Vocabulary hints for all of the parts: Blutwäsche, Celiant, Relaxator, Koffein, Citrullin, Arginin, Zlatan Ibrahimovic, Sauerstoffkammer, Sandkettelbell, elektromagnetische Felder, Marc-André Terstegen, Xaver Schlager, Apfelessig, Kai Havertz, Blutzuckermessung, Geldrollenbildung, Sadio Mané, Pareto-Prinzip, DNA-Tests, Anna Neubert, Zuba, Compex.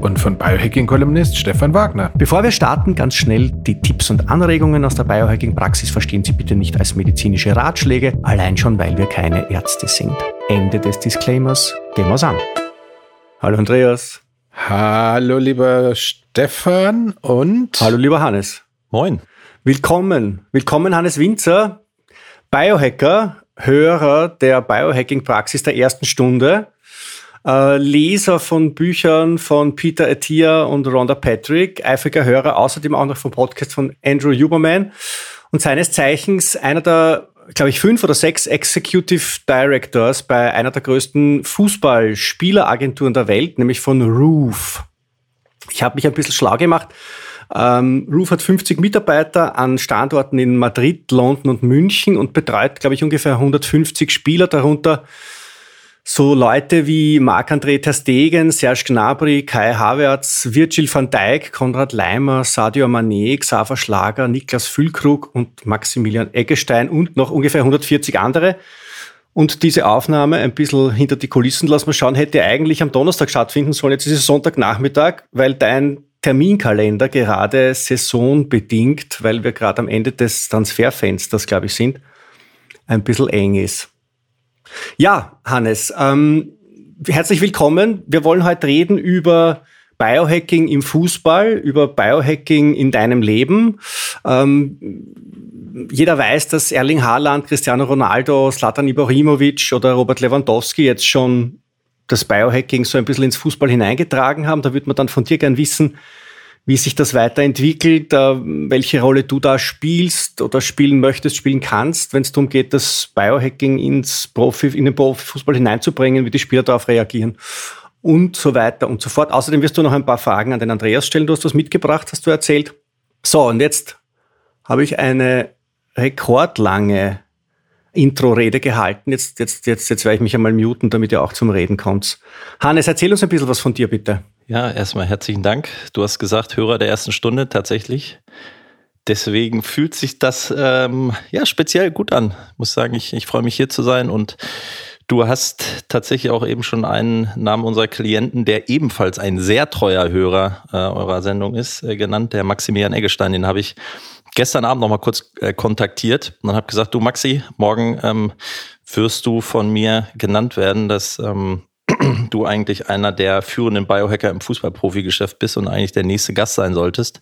Und von Biohacking-Kolumnist Stefan Wagner. Bevor wir starten, ganz schnell die Tipps und Anregungen aus der Biohacking-Praxis verstehen Sie bitte nicht als medizinische Ratschläge, allein schon, weil wir keine Ärzte sind. Ende des Disclaimers, gehen wir's an. Hallo Andreas. Hallo lieber Stefan und... Hallo lieber Hannes. Moin. Willkommen Hannes Winzer, Biohacker, Hörer der Biohacking-Praxis der ersten Stunde, Leser von Büchern von Peter Attia und Rhonda Patrick, eifriger Hörer, außerdem auch noch vom Podcast von Andrew Huberman und seines Zeichens einer der, glaube ich, 5 oder 6 Executive Directors bei einer der größten Fußballspieleragenturen der Welt, nämlich von Roof. Ich habe mich ein bisschen schlau gemacht. Roof hat 50 Mitarbeiter an Standorten in Madrid, London und München und betreut, glaube ich, ungefähr 150 Spieler, darunter so Leute wie Marc-André Terstegen, Serge Gnabry, Kai Havertz, Virgil van Dijk, Konrad Laimer, Sadio Mané, Xaver Schlager, Niklas Füllkrug und Maximilian Eggestein und noch ungefähr 140 andere. Und diese Aufnahme ein bisschen hinter die Kulissen lassen wir schauen, hätte eigentlich am Donnerstag stattfinden sollen. Jetzt ist es Sonntagnachmittag, weil dein Terminkalender gerade saisonbedingt, weil wir gerade am Ende des Transferfensters, glaube ich, sind, ein bisschen eng ist. Ja, Hannes, herzlich willkommen. Wir wollen heute reden über Biohacking im Fußball, über Biohacking in deinem Leben. Jeder weiß, dass Erling Haaland, Cristiano Ronaldo, Zlatan Ibrahimovic oder Robert Lewandowski jetzt schon das Biohacking so ein bisschen ins Fußball hineingetragen haben. Da würde man dann von dir gern wissen, wie sich das weiterentwickelt, welche Rolle du da spielst oder spielen möchtest, spielen kannst, wenn es darum geht, das Biohacking in den Profifußball hineinzubringen, wie die Spieler darauf reagieren und so weiter und so fort. Außerdem wirst du noch ein paar Fragen an den Andreas stellen. Du hast was mitgebracht, hast du erzählt. So, und jetzt habe ich eine rekordlange Intro-Rede gehalten. Jetzt werde ich mich einmal muten, damit ihr auch zum Reden kommt. Hannes, erzähl uns ein bisschen was von dir, bitte. Ja, erstmal herzlichen Dank. Du hast gesagt, Hörer der ersten Stunde, tatsächlich. Deswegen fühlt sich das speziell gut an. Ich muss sagen, ich freue mich, hier zu sein. Und du hast tatsächlich auch eben schon einen Namen unserer Klienten, der ebenfalls ein sehr treuer Hörer eurer Sendung ist, genannt, der Maximilian Eggestein. Den habe ich gestern Abend noch mal kurz kontaktiert und dann habe gesagt, du Maxi, morgen wirst du von mir genannt werden, dass du eigentlich einer der führenden Biohacker im Fußballprofi-Geschäft bist und eigentlich der nächste Gast sein solltest.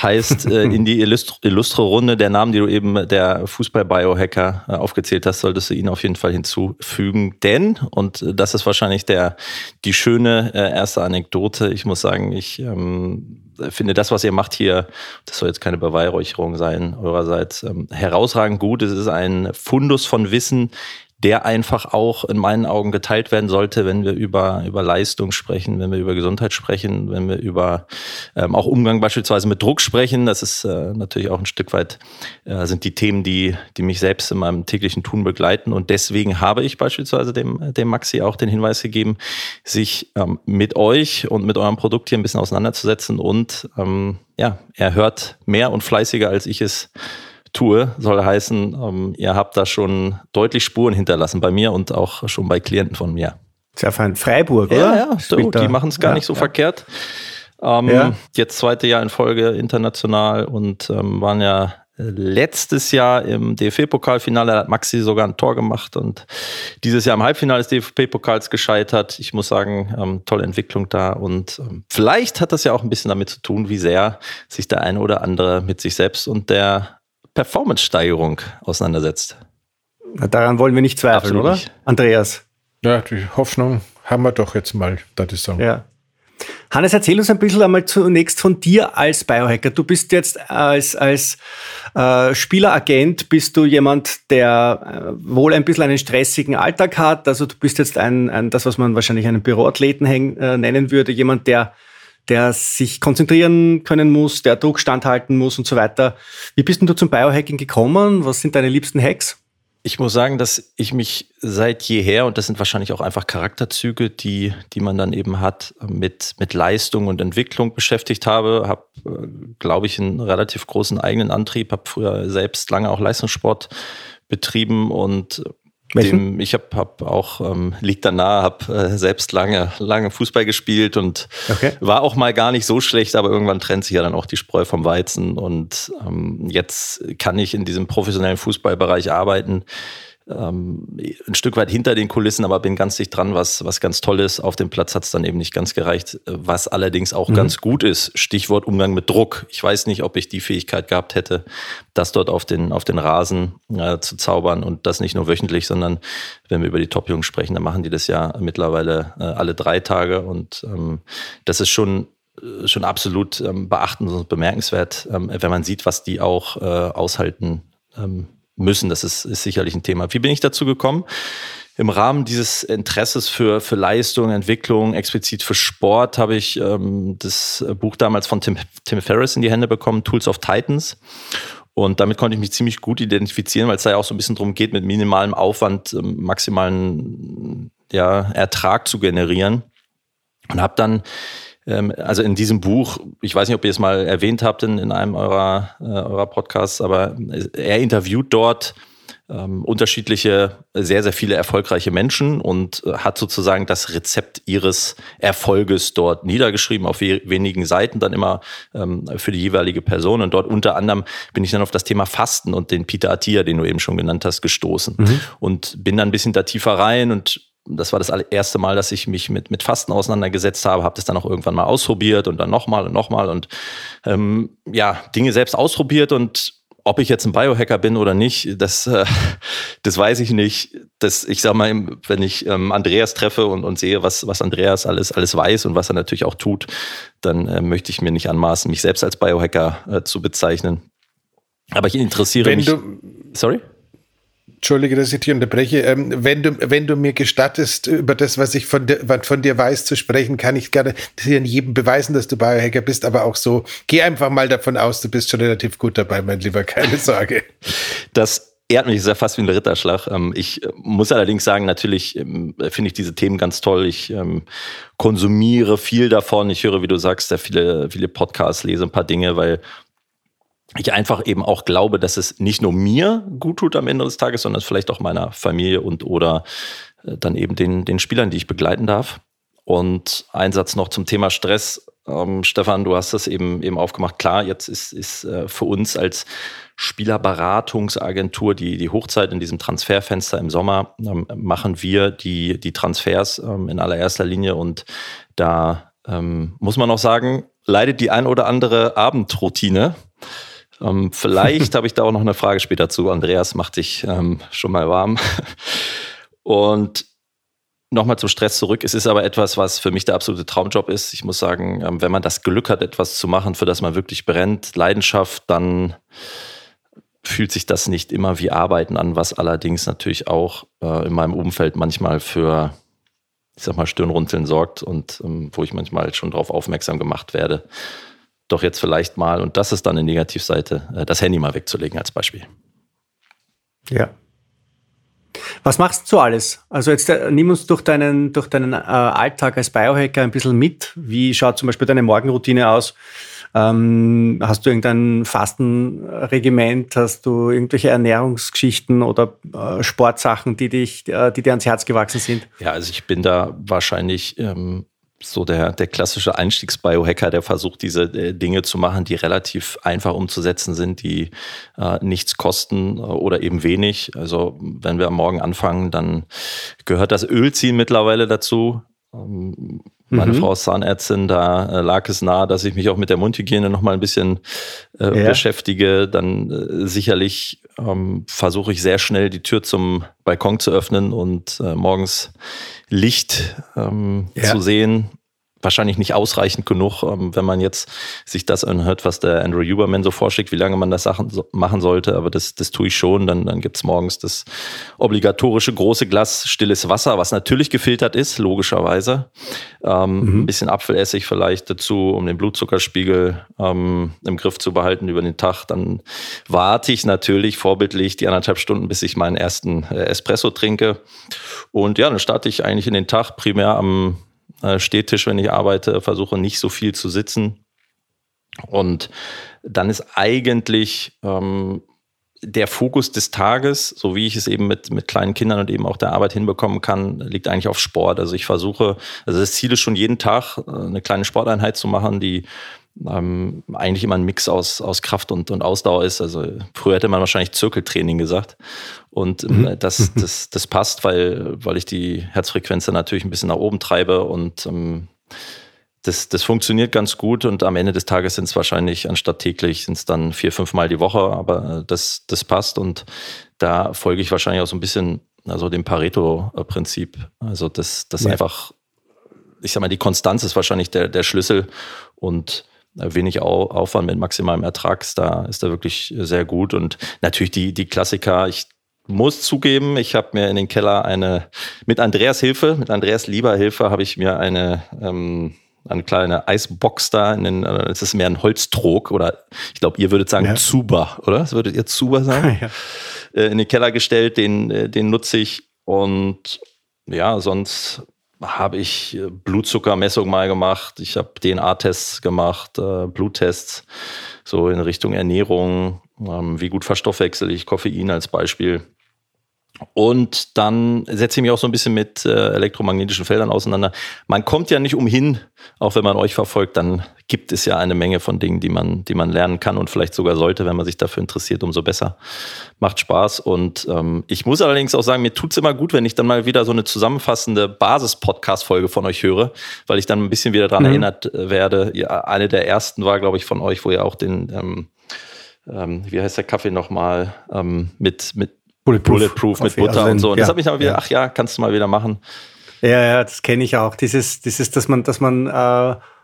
Heißt, in die illustre Runde der Namen, die du eben der Fußball-Biohacker aufgezählt hast, solltest du ihn auf jeden Fall hinzufügen. Denn, und das ist wahrscheinlich die schöne erste Anekdote, ich muss sagen, ich finde das, was ihr macht hier, das soll jetzt keine Beweihräucherung sein eurerseits, herausragend gut. Es ist ein Fundus von Wissen, der einfach auch in meinen Augen geteilt werden sollte, wenn wir über Leistung sprechen, wenn wir über Gesundheit sprechen, wenn wir über auch Umgang beispielsweise mit Druck sprechen. Das ist natürlich auch ein Stück weit, sind die Themen, die mich selbst in meinem täglichen Tun begleiten. Und deswegen habe ich beispielsweise dem Maxi auch den Hinweis gegeben, sich mit euch und mit eurem Produkt hier ein bisschen auseinanderzusetzen. Und er hört mehr und fleißiger, als ich es tue, soll heißen, ihr habt da schon deutlich Spuren hinterlassen bei mir und auch schon bei Klienten von mir. Sehr fein. Freiburg, oder? Ja, so, die machen es gar nicht so verkehrt. Jetzt 2. Jahr in Folge international und waren ja letztes Jahr im DFB-Pokalfinale, da hat Maxi sogar ein Tor gemacht und dieses Jahr im Halbfinale des DFB-Pokals gescheitert. Ich muss sagen, tolle Entwicklung da und vielleicht hat das ja auch ein bisschen damit zu tun, wie sehr sich der eine oder andere mit sich selbst und der Performance-Steigerung auseinandersetzt. Daran wollen wir nicht zweifeln, absolut, oder? Andreas? Ja, die Hoffnung haben wir doch jetzt mal, würde ich sagen. Ja. Hannes, erzähl uns ein bisschen einmal zunächst von dir als Biohacker. Du bist jetzt als Spieleragent, bist du jemand, der wohl ein bisschen einen stressigen Alltag hat. Also du bist jetzt das, was man wahrscheinlich einen Büroathleten nennen würde, jemand, der sich konzentrieren können muss, der Druck standhalten muss und so weiter. Wie bist denn du zum Biohacking gekommen? Was sind deine liebsten Hacks? Ich muss sagen, dass ich mich seit jeher, und das sind wahrscheinlich auch einfach Charakterzüge, die man dann eben hat, mit Leistung und Entwicklung beschäftigt habe. Habe, glaube ich, einen relativ großen eigenen Antrieb. Habe früher selbst lange auch Leistungssport betrieben und ich habe auch, liegt da nahe, habe selbst lange Fußball gespielt und war auch mal gar nicht so schlecht, aber irgendwann trennt sich ja dann auch die Spreu vom Weizen und jetzt kann ich in diesem professionellen Fußballbereich arbeiten, ein Stück weit hinter den Kulissen, aber bin ganz dicht dran, was ganz toll ist. Auf dem Platz hat es dann eben nicht ganz gereicht, was allerdings auch ganz gut ist. Stichwort Umgang mit Druck. Ich weiß nicht, ob ich die Fähigkeit gehabt hätte, das dort auf den Rasen zu zaubern und das nicht nur wöchentlich, sondern wenn wir über die Top-Jungs sprechen, dann machen die das ja mittlerweile alle 3 Tage und das ist schon absolut beachtend und bemerkenswert, wenn man sieht, was die auch aushalten müssen. Das ist sicherlich ein Thema. Wie bin ich dazu gekommen? Im Rahmen dieses Interesses für Leistung, Entwicklung, explizit für Sport, habe ich das Buch damals von Tim Ferriss in die Hände bekommen, Tools of Titans. Und damit konnte ich mich ziemlich gut identifizieren, weil es da ja auch so ein bisschen darum geht, mit minimalem Aufwand maximalen Ertrag zu generieren. Und habe dann also in diesem Buch, ich weiß nicht, ob ihr es mal erwähnt habt in einem eurer Podcasts, aber er interviewt dort unterschiedliche, sehr, sehr viele erfolgreiche Menschen und hat sozusagen das Rezept ihres Erfolges dort niedergeschrieben, auf wenigen Seiten dann immer für die jeweilige Person. Und dort unter anderem bin ich dann auf das Thema Fasten und den Peter Attia, den du eben schon genannt hast, gestoßen. Und bin dann ein bisschen da tiefer rein und das war das erste Mal, dass ich mich mit Fasten auseinandergesetzt habe, habe das dann auch irgendwann mal ausprobiert und dann nochmal und Dinge selbst ausprobiert und ob ich jetzt ein Biohacker bin oder nicht, das weiß ich nicht. Ich sag mal, wenn ich Andreas treffe und sehe, was Andreas alles weiß und was er natürlich auch tut, dann möchte ich mir nicht anmaßen, mich selbst als Biohacker zu bezeichnen. Aber ich interessiere mich... Sorry? Entschuldige, dass ich dich unterbreche. Wenn du mir gestattest, über das, was ich von dir weiß, zu sprechen, kann ich gerne dir in jedem beweisen, dass du Biohacker bist, aber auch so, geh einfach mal davon aus, du bist schon relativ gut dabei, mein Lieber, keine Sorge. Das ehrt mich, das ist ja fast wie ein Ritterschlag. Ich muss allerdings sagen, natürlich finde ich diese Themen ganz toll. Ich konsumiere viel davon. Ich höre, wie du sagst, sehr viele Podcasts, lese ein paar Dinge, weil ich einfach eben auch glaube, dass es nicht nur mir gut tut am Ende des Tages, sondern vielleicht auch meiner Familie und oder dann eben den Spielern, die ich begleiten darf. Und ein Satz noch zum Thema Stress. Stefan, du hast das eben aufgemacht. Klar, jetzt ist für uns als Spielerberatungsagentur die Hochzeit in diesem Transferfenster im Sommer, machen wir die Transfers in allererster Linie. Und da muss man auch sagen, leidet die ein oder andere Abendroutine. Vielleicht habe ich da auch noch eine Frage später zu. Andreas, mach dich schon mal warm. Und nochmal zum Stress zurück. Es ist aber etwas, was für mich der absolute Traumjob ist. Ich muss sagen, wenn man das Glück hat, etwas zu machen, für das man wirklich brennt, Leidenschaft, dann fühlt sich das nicht immer wie Arbeiten an, was allerdings natürlich auch in meinem Umfeld manchmal für, ich sag mal, Stirnrunzeln sorgt und wo ich manchmal schon darauf aufmerksam gemacht werde, doch jetzt vielleicht mal, und das ist dann eine Negativseite, das Handy mal wegzulegen als Beispiel. Ja. Was machst du alles? Also jetzt nimm uns durch deinen Alltag als Biohacker ein bisschen mit. Wie schaut zum Beispiel deine Morgenroutine aus? Hast du irgendein Fastenregiment? Hast du irgendwelche Ernährungsgeschichten oder Sportsachen, die dir ans Herz gewachsen sind? Ja, also ich bin da wahrscheinlich... so der klassische Einstiegs-Biohacker, der versucht, diese Dinge zu machen, die relativ einfach umzusetzen sind, die nichts kosten oder eben wenig. Also wenn wir am Morgen anfangen, dann gehört das Ölziehen mittlerweile dazu. Meine Frau ist Zahnärztin, da lag es nahe, dass ich mich auch mit der Mundhygiene noch mal ein bisschen beschäftige. Dann sicherlich versuche ich sehr schnell die Tür zum Balkon zu öffnen und morgens Licht zu sehen. wahrscheinlich nicht ausreichend genug, wenn man jetzt sich das anhört, was der Andrew Huberman so vorschlägt, wie lange man das machen sollte, aber das tue ich schon. Dann gibt's morgens das obligatorische große Glas stilles Wasser, was natürlich gefiltert ist, logischerweise. Ein bisschen Apfelessig vielleicht dazu, um den Blutzuckerspiegel im Griff zu behalten über den Tag. Dann warte ich natürlich vorbildlich die 1,5 Stunden, bis ich meinen ersten Espresso trinke. Und ja, dann starte ich eigentlich in den Tag primär am Stehtisch, wenn ich arbeite, versuche nicht so viel zu sitzen. Und dann ist eigentlich der Fokus des Tages, so wie ich es eben mit kleinen Kindern und eben auch der Arbeit hinbekommen kann, liegt eigentlich auf Sport. Also ich versuche, also das Ziel ist schon jeden Tag eine kleine Sporteinheit zu machen, die eigentlich immer ein Mix aus Kraft und Ausdauer ist. Also früher hätte man wahrscheinlich Zirkeltraining gesagt. Und das passt, weil ich die Herzfrequenz dann natürlich ein bisschen nach oben treibe und das funktioniert ganz gut. Und am Ende des Tages sind es wahrscheinlich, anstatt täglich, sind es dann 4-5 Mal die Woche, aber das passt. Und da folge ich wahrscheinlich auch so ein bisschen, also dem Pareto-Prinzip. Also das einfach, ich sag mal, die Konstanz ist wahrscheinlich der Schlüssel, und wenig Aufwand mit maximalem Ertrag ist da wirklich sehr gut. Und natürlich die Klassiker. Ich muss zugeben, ich habe mir in den Keller mit Andreas Lieber Hilfe, habe ich mir eine kleine Eisbox da. Es ist mehr ein Holztrog, oder ich glaube, ihr würdet sagen Zuba, oder? Das würdet ihr Zuba sagen? Ja. In den Keller gestellt, den nutze ich. Und ja, sonst habe ich Blutzuckermessung mal gemacht, ich habe DNA-Tests gemacht, Bluttests, so in Richtung Ernährung, wie gut verstoffwechsel ich, Koffein als Beispiel. Und dann setze ich mich auch so ein bisschen mit elektromagnetischen Feldern auseinander. Man kommt ja nicht umhin, auch wenn man euch verfolgt, dann gibt es ja eine Menge von Dingen, die man lernen kann und vielleicht sogar sollte, wenn man sich dafür interessiert, umso besser. Macht Spaß. Und ich muss allerdings auch sagen, mir tut's immer gut, wenn ich dann mal wieder so eine zusammenfassende Basis-Podcast-Folge von euch höre, weil ich dann ein bisschen wieder daran erinnert werde. Ja, eine der ersten war, glaube ich, von euch, wo ihr auch den, wie heißt der Kaffee nochmal, mit Bulletproof mit Butter und so. Und das habe ich dann wieder, ach ja, kannst du mal wieder machen. Ja, das kenne ich auch. Dieses dass man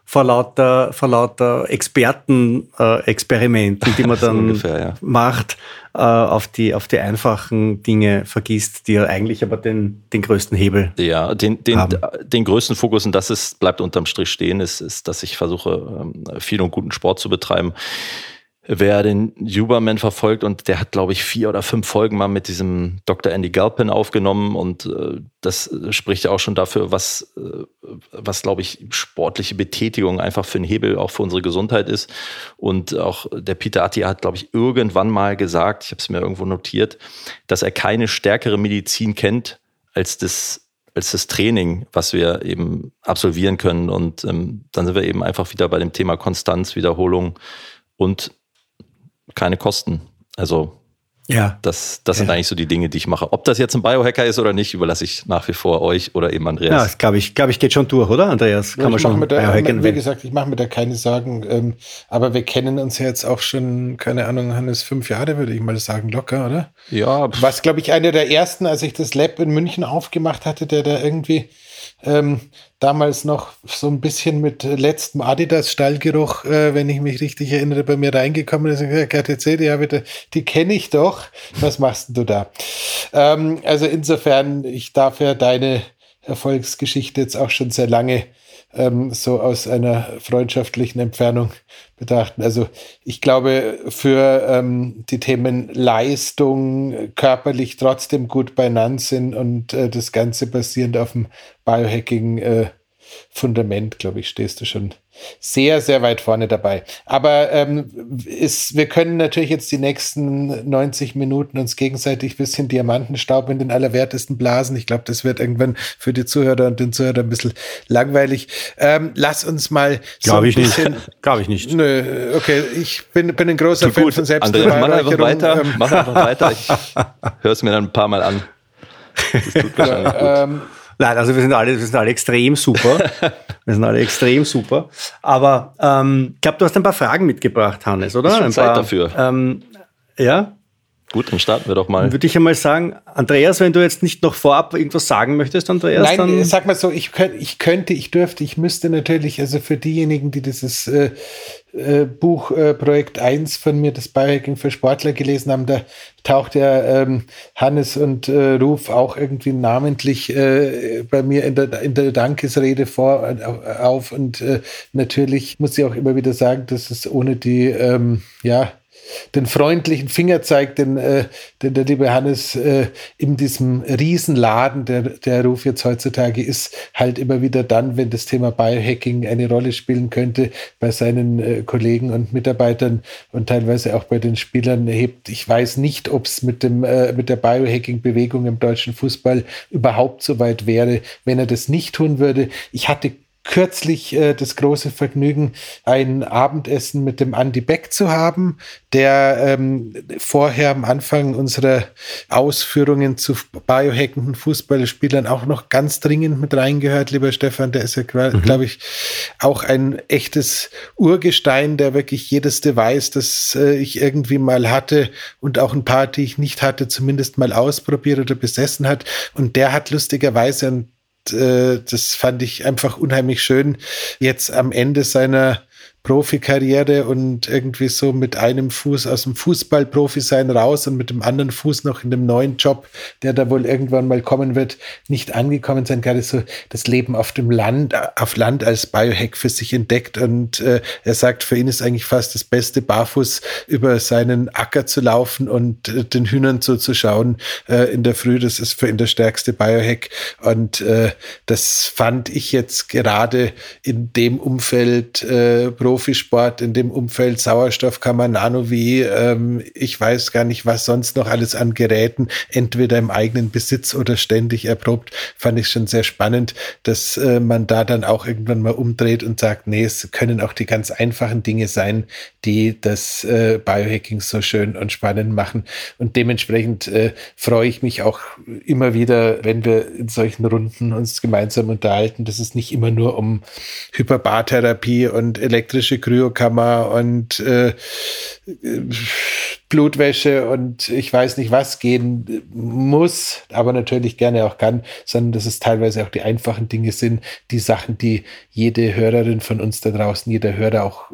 vor lauter Experimenten, die man dann so ungefähr, macht, auf die einfachen Dinge vergisst, die ja eigentlich aber den größten Hebel haben. Den größten Fokus, und das bleibt unterm Strich stehen, ist, dass ich versuche, viel und guten Sport zu betreiben. Wer den Huberman verfolgt, und der hat, glaube ich, 4 oder 5 Folgen mal mit diesem Dr. Andy Galpin aufgenommen, und das spricht ja auch schon dafür, was glaube ich, sportliche Betätigung einfach für einen Hebel auch für unsere Gesundheit ist. Und auch der Peter Attia hat, glaube ich, irgendwann mal gesagt, ich habe es mir irgendwo notiert, dass er keine stärkere Medizin kennt als das Training, was wir eben absolvieren können. Und dann sind wir eben einfach wieder bei dem Thema Konstanz, Wiederholung und keine Kosten. Also das sind eigentlich so die Dinge, die ich mache. Ob das jetzt ein Biohacker ist oder nicht, überlasse ich nach wie vor euch oder eben Andreas. Ja, das glaube ich geht schon durch, oder Andreas? Kann man schon biohacken. Wie gesagt, ich mache mir da keine Sorgen. Aber wir kennen uns ja jetzt auch schon, keine Ahnung, Hannes, 5 Jahre, würde ich mal sagen, locker, oder? Ja. Was, glaube ich, einer der ersten, als ich das Lab in München aufgemacht hatte, der da irgendwie damals noch so ein bisschen mit letztem Adidas-Stallgeruch, wenn ich mich richtig erinnere, bei mir reingekommen ist und gesagt, KTC, die kenne ich doch. Was machst denn du da? Also insofern, ich darf ja deine Erfolgsgeschichte jetzt auch schon sehr lange so aus einer freundschaftlichen Entfernung betrachten. Also ich glaube, für die Themen Leistung körperlich trotzdem gut beieinander sind und das Ganze basierend auf dem Biohacking-Fundament, glaube ich, stehst du schon sehr, sehr weit vorne dabei. Aber wir können natürlich jetzt die nächsten 90 Minuten uns gegenseitig ein bisschen Diamantenstaub in den allerwertesten blasen. Ich glaube, das wird irgendwann für die Zuhörer und den Zuhörer ein bisschen langweilig. Lass uns mal so ein bisschen... Glaube ich nicht. Nö, okay, ich bin ein großer Fan von Selbstbeweihräucherung. Mach einfach weiter. Ich höre es mir dann ein paar Mal an. Das tut wahrscheinlich gut. Nein, also wir sind alle extrem super. Aber ich glaube, du hast ein paar Fragen mitgebracht, Hannes, oder? Ist schon Zeit dafür. Ja? Gut, dann starten wir doch mal. Dann würde ich einmal sagen, Andreas, wenn du jetzt nicht noch vorab irgendwas sagen möchtest, Andreas. Nein, dann sag mal so, ich müsste natürlich, also für diejenigen, die dieses Buch Projekt 1 von mir, das Biohacking für Sportler, gelesen haben, da taucht ja Hannes und Roof auch irgendwie namentlich bei mir in der Dankesrede auf. Und natürlich muss ich auch immer wieder sagen, dass es ohne die, den freundlichen Fingerzeig, den der liebe Hannes in diesem Riesenladen, der Roof jetzt heutzutage ist, halt immer wieder dann, wenn das Thema Biohacking eine Rolle spielen könnte, bei seinen Kollegen und Mitarbeitern und teilweise auch bei den Spielern hebt. Ich weiß nicht, ob es mit der Biohacking-Bewegung im deutschen Fußball überhaupt so weit wäre, wenn er das nicht tun würde. Ich hatte kürzlich das große Vergnügen, ein Abendessen mit dem Andy Beck zu haben, der vorher am Anfang unserer Ausführungen zu biohackenden Fußballspielern auch noch ganz dringend mit reingehört, lieber Stefan. Der ist ja, glaube ich, auch ein echtes Urgestein, der wirklich jedes Device, das ich irgendwie mal hatte und auch ein paar, die ich nicht hatte, zumindest mal ausprobiert oder besessen hat. Und der hat lustigerweise das fand ich einfach unheimlich schön, jetzt am Ende seiner Profikarriere und irgendwie so mit einem Fuß aus dem Fußballprofi sein raus und mit dem anderen Fuß noch in dem neuen Job, der da wohl irgendwann mal kommen wird, nicht angekommen sein. Gerade so das Leben auf dem Land, als Biohack für sich entdeckt. Und er sagt, für ihn ist eigentlich fast das Beste, barfuß über seinen Acker zu laufen und den Hühnern zuzuschauen in der Früh. Das ist für ihn der stärkste Biohack. Und das fand ich jetzt gerade in dem Umfeld Profisport, in dem Umfeld Sauerstoffkammer, Nanovi, ich weiß gar nicht, was sonst noch alles an Geräten, entweder im eigenen Besitz oder ständig erprobt, fand ich schon sehr spannend, dass man da dann auch irgendwann mal umdreht und sagt, nee, es können auch die ganz einfachen Dinge sein, die das Biohacking so schön und spannend machen. Und dementsprechend freue ich mich auch immer wieder, wenn wir in solchen Runden uns gemeinsam unterhalten, dass es nicht immer nur um Hyperbartherapie und elektrische Kryokammer und Blutwäsche und ich weiß nicht was gehen muss, aber natürlich gerne auch kann, sondern dass es teilweise auch die einfachen Dinge sind, die Sachen, die jede Hörerin von uns da draußen, jeder Hörer auch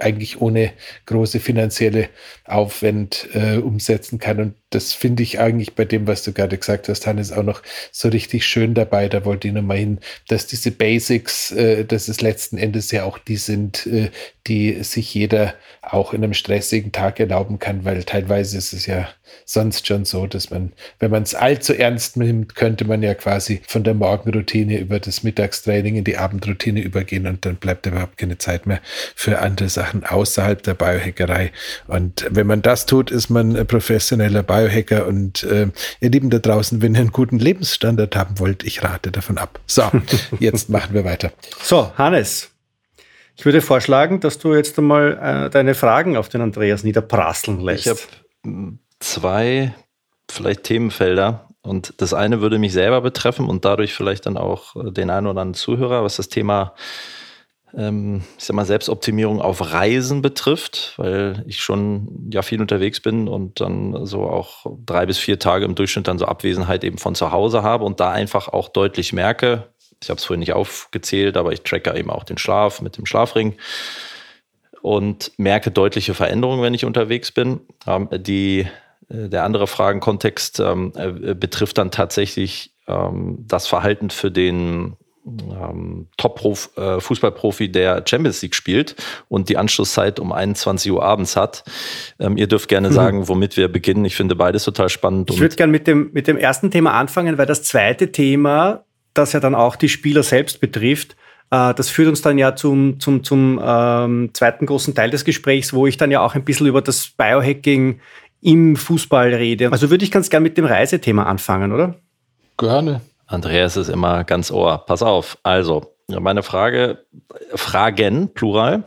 eigentlich ohne große finanzielle Aufwand umsetzen kann. Und das finde ich eigentlich bei dem, was du gerade gesagt hast, Hannes, auch noch so richtig schön dabei. Da wollte ich nochmal hin, dass diese Basics, dass es letzten Endes ja auch die sind, die sich jeder auch in einem stressigen Tag erlauben kann, weil teilweise ist es ja sonst schon so, dass man, wenn man es allzu ernst nimmt, könnte man ja quasi von der Morgenroutine über das Mittagstraining in die Abendroutine übergehen und dann bleibt überhaupt keine Zeit mehr für andere Sachen außerhalb der Biohackerei. Und wenn man das tut, ist man professioneller Biohacker. Und ihr Lieben da draußen, wenn ihr einen guten Lebensstandard haben wollt, ich rate davon ab. So, jetzt machen wir weiter. So, Hannes, ich würde vorschlagen, dass du jetzt einmal deine Fragen auf den Andreas niederprasseln lässt. Ich habe 2 vielleicht Themenfelder und das eine würde mich selber betreffen und dadurch vielleicht dann auch den einen oder anderen Zuhörer, was das Thema Selbstoptimierung auf Reisen betrifft, weil ich schon ja viel unterwegs bin und dann so auch 3 bis 4 Tage im Durchschnitt dann so Abwesenheit eben von zu Hause habe und da einfach auch deutlich merke, ich habe es vorhin nicht aufgezählt, aber ich tracke eben auch den Schlaf mit dem Schlafring und merke deutliche Veränderungen, wenn ich unterwegs bin. Der andere Fragenkontext betrifft dann tatsächlich das Verhalten für den Top-Fußballprofi, der Champions League spielt und die Anschlusszeit um 21 Uhr abends hat. Ihr dürft gerne sagen, womit wir beginnen. Ich finde beides total spannend. Ich würde gerne mit dem ersten Thema anfangen, weil das zweite Thema, das ja dann auch die Spieler selbst betrifft, das führt uns dann ja zum zweiten großen Teil des Gesprächs, wo ich dann ja auch ein bisschen über das Biohacking im Fußball rede. Also würde ich ganz gern mit dem Reisethema anfangen, oder? Gerne. Andreas ist immer ganz Ohr. Pass auf. Also, meine Fragen, Plural,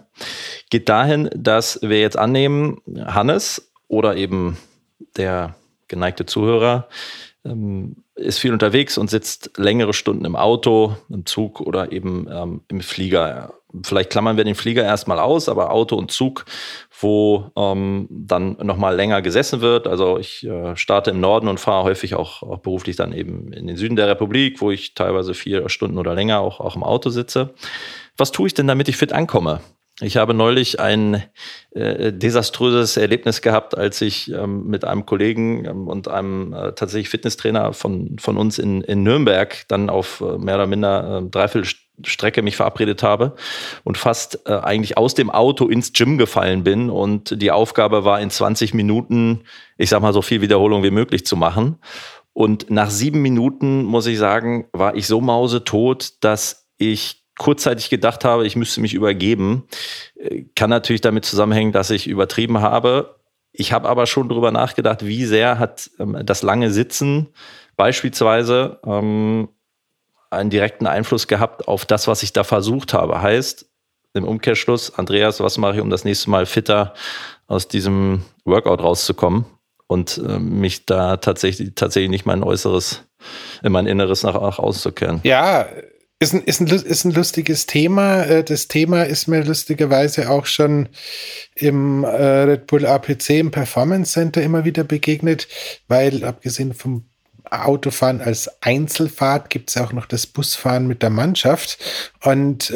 geht dahin, dass wir jetzt annehmen, Hannes oder eben der geneigte Zuhörer ist viel unterwegs und sitzt längere Stunden im Auto, im Zug oder eben im Flieger. Vielleicht klammern wir den Flieger erstmal aus, aber Auto und Zug, wo dann nochmal länger gesessen wird. Also ich starte im Norden und fahre häufig auch beruflich dann eben in den Süden der Republik, wo ich teilweise 4 Stunden oder länger auch im Auto sitze. Was tue ich denn, damit ich fit ankomme? Ich habe neulich ein desaströses Erlebnis gehabt, als ich mit einem Kollegen und einem tatsächlich Fitnesstrainer von uns in Nürnberg dann auf mehr oder minder Dreiviertelstrecke mich verabredet habe und fast eigentlich aus dem Auto ins Gym gefallen bin. Und die Aufgabe war, in 20 Minuten, ich sag mal, so viel Wiederholung wie möglich zu machen. Und nach 7 Minuten, muss ich sagen, war ich so mausetot, dass ich kurzzeitig gedacht habe, ich müsste mich übergeben. Kann natürlich damit zusammenhängen, dass ich übertrieben habe. Ich habe aber schon darüber nachgedacht, wie sehr hat das lange Sitzen beispielsweise einen direkten Einfluss gehabt auf das, was ich da versucht habe. Heißt im Umkehrschluss, Andreas, was mache ich, um das nächste Mal fitter aus diesem Workout rauszukommen und mich da tatsächlich nicht mein Inneres nach außen zu kehren? Ja, ist ein lustiges Thema. Das Thema ist mir lustigerweise auch schon im Red Bull APC im Performance Center immer wieder begegnet, weil abgesehen vom Autofahren als Einzelfahrt gibt es auch noch das Busfahren mit der Mannschaft. Und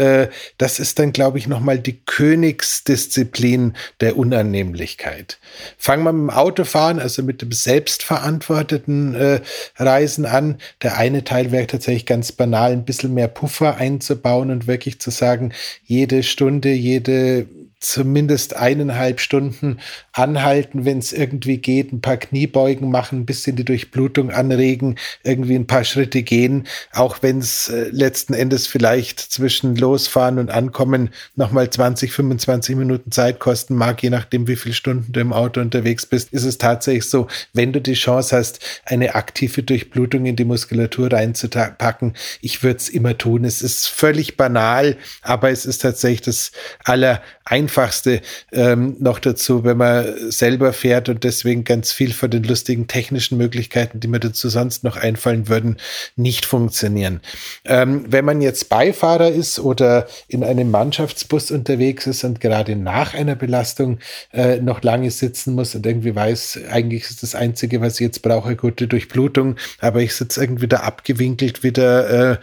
das ist dann, glaube ich, nochmal die Königsdisziplin der Unannehmlichkeit. Fangen wir mit dem Autofahren, also mit dem selbstverantworteten Reisen an. Der eine Teil wäre tatsächlich ganz banal, ein bisschen mehr Puffer einzubauen und wirklich zu sagen, jede Stunde, zumindest 1,5 Stunden anhalten, wenn es irgendwie geht, ein paar Kniebeugen machen, ein bisschen die Durchblutung anregen, irgendwie ein paar Schritte gehen, auch wenn es letzten Endes vielleicht zwischen Losfahren und Ankommen nochmal 20, 25 Minuten Zeit kosten mag, je nachdem, wie viele Stunden du im Auto unterwegs bist, ist es tatsächlich so, wenn du die Chance hast, eine aktive Durchblutung in die Muskulatur reinzupacken, ich würde es immer tun. Es ist völlig banal, aber es ist tatsächlich das Einfachste noch dazu, wenn man selber fährt und deswegen ganz viel von den lustigen technischen Möglichkeiten, die mir dazu sonst noch einfallen würden, nicht funktionieren. Wenn man jetzt Beifahrer ist oder in einem Mannschaftsbus unterwegs ist und gerade nach einer Belastung noch lange sitzen muss und irgendwie weiß, eigentlich ist das Einzige, was ich jetzt brauche, gute Durchblutung, aber ich sitze irgendwie da abgewinkelt wie der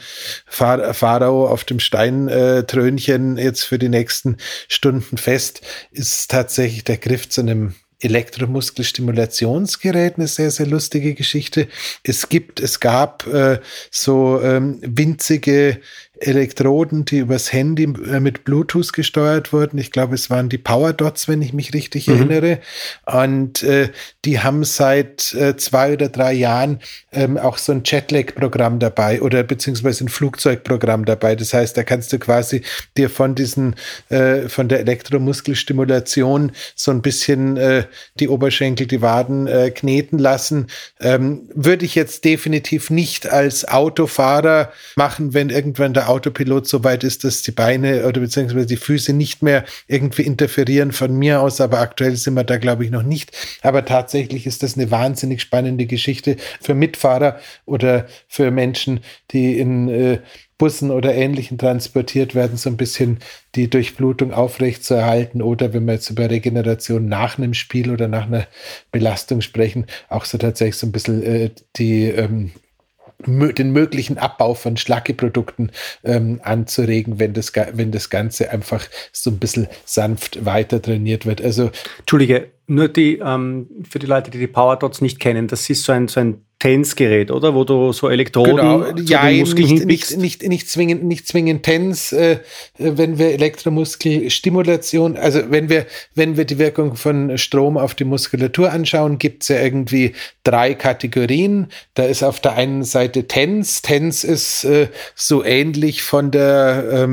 Pharao auf dem Steintrönchen jetzt für die nächsten Stunden fest, ist tatsächlich der Griff zu einem Elektromuskelstimulationsgerät eine sehr, sehr lustige Geschichte. Es gab winzige Elektroden, die übers Handy mit Bluetooth gesteuert wurden. Ich glaube, es waren die Powerdots, wenn ich mich richtig erinnere. Und die haben seit 2 oder 3 Jahren auch so ein Jetlag-Programm dabei oder beziehungsweise ein Flugzeugprogramm dabei. Das heißt, da kannst du quasi dir von der Elektromuskelstimulation so ein bisschen die Oberschenkel, die Waden kneten lassen. Würde ich jetzt definitiv nicht als Autofahrer machen, wenn irgendwann der Autopilot so weit ist, dass die Beine oder beziehungsweise die Füße nicht mehr irgendwie interferieren von mir aus, aber aktuell sind wir da, glaube ich, noch nicht. Aber tatsächlich ist das eine wahnsinnig spannende Geschichte für Mitfahrer oder für Menschen, die in Bussen oder Ähnlichem transportiert werden, so ein bisschen die Durchblutung aufrechtzuerhalten oder wenn wir jetzt über Regeneration nach einem Spiel oder nach einer Belastung sprechen, auch so tatsächlich so ein bisschen den möglichen Abbau von Schlackeprodukten anzuregen, wenn das Ganze einfach so ein bisschen sanft weiter trainiert wird. Also Entschuldige, nur für die Leute, die Powerdots nicht kennen, das ist so ein TENS-Gerät, oder? Wo du so Elektroden den Muskel hinbiegst. Nicht zwingend TENS, wenn wir Elektromuskelstimulation, also wenn wir die Wirkung von Strom auf die Muskulatur anschauen, gibt es ja irgendwie 3 Kategorien. Da ist auf der einen Seite TENS. TENS ist so ähnlich von der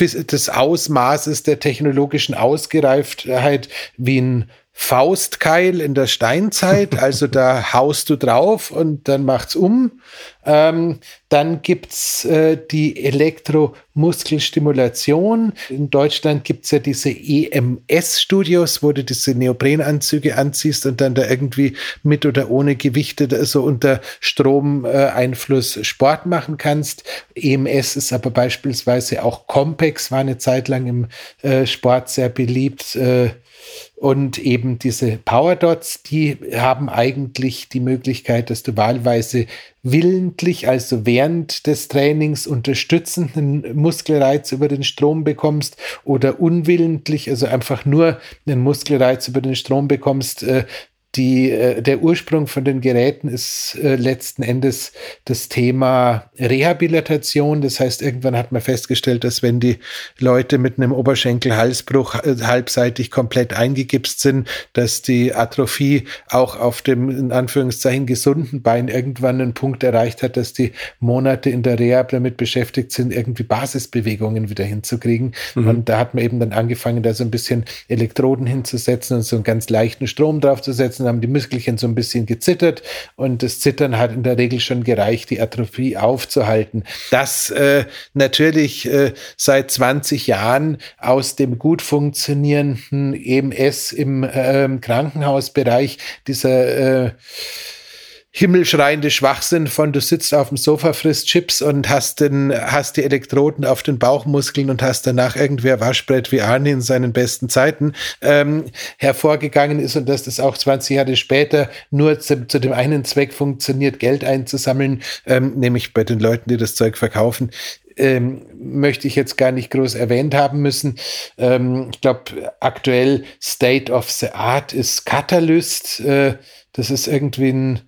des Ausmaßes der technologischen Ausgereiftheit wie ein Faustkeil in der Steinzeit, also da haust du drauf und dann macht's um. Dann gibt's die Elektromuskelstimulation. In Deutschland gibt's ja diese EMS-Studios, wo du diese Neoprenanzüge anziehst und dann da irgendwie mit oder ohne Gewichte so also unter Stromeinfluss Sport machen kannst. EMS ist aber beispielsweise auch Compex, war eine Zeit lang im Sport sehr beliebt. Und eben diese Powerdots, die haben eigentlich die Möglichkeit, dass du wahlweise willentlich, also während des Trainings unterstützenden Muskelreiz über den Strom bekommst oder unwillentlich, also einfach nur einen Muskelreiz über den Strom bekommst. Der Ursprung von den Geräten ist letzten Endes das Thema Rehabilitation. Das heißt, irgendwann hat man festgestellt, dass wenn die Leute mit einem Oberschenkel-Halsbruch halbseitig komplett eingegipst sind, dass die Atrophie auch auf dem, in Anführungszeichen, gesunden Bein irgendwann einen Punkt erreicht hat, dass die Monate in der Reha damit beschäftigt sind, irgendwie Basisbewegungen wieder hinzukriegen. Mhm. Und da hat man eben dann angefangen, da so ein bisschen Elektroden hinzusetzen und so einen ganz leichten Strom draufzusetzen. Haben die Muskelchen so ein bisschen gezittert und das Zittern hat in der Regel schon gereicht, die Atrophie aufzuhalten. Das natürlich seit 20 Jahren aus dem gut funktionierenden EMS im Krankenhausbereich, dieser himmelschreiende Schwachsinn von du sitzt auf dem Sofa, frisst Chips und hast die Elektroden auf den Bauchmuskeln und hast danach irgendwer Waschbrett wie Arne in seinen besten Zeiten hervorgegangen ist und dass das auch 20 Jahre später nur zu dem einen Zweck funktioniert, Geld einzusammeln, nämlich bei den Leuten, die das Zeug verkaufen. Möchte ich jetzt gar nicht groß erwähnt haben müssen. Ich glaube, aktuell State of the Art ist Catalyst. Das ist irgendwie ein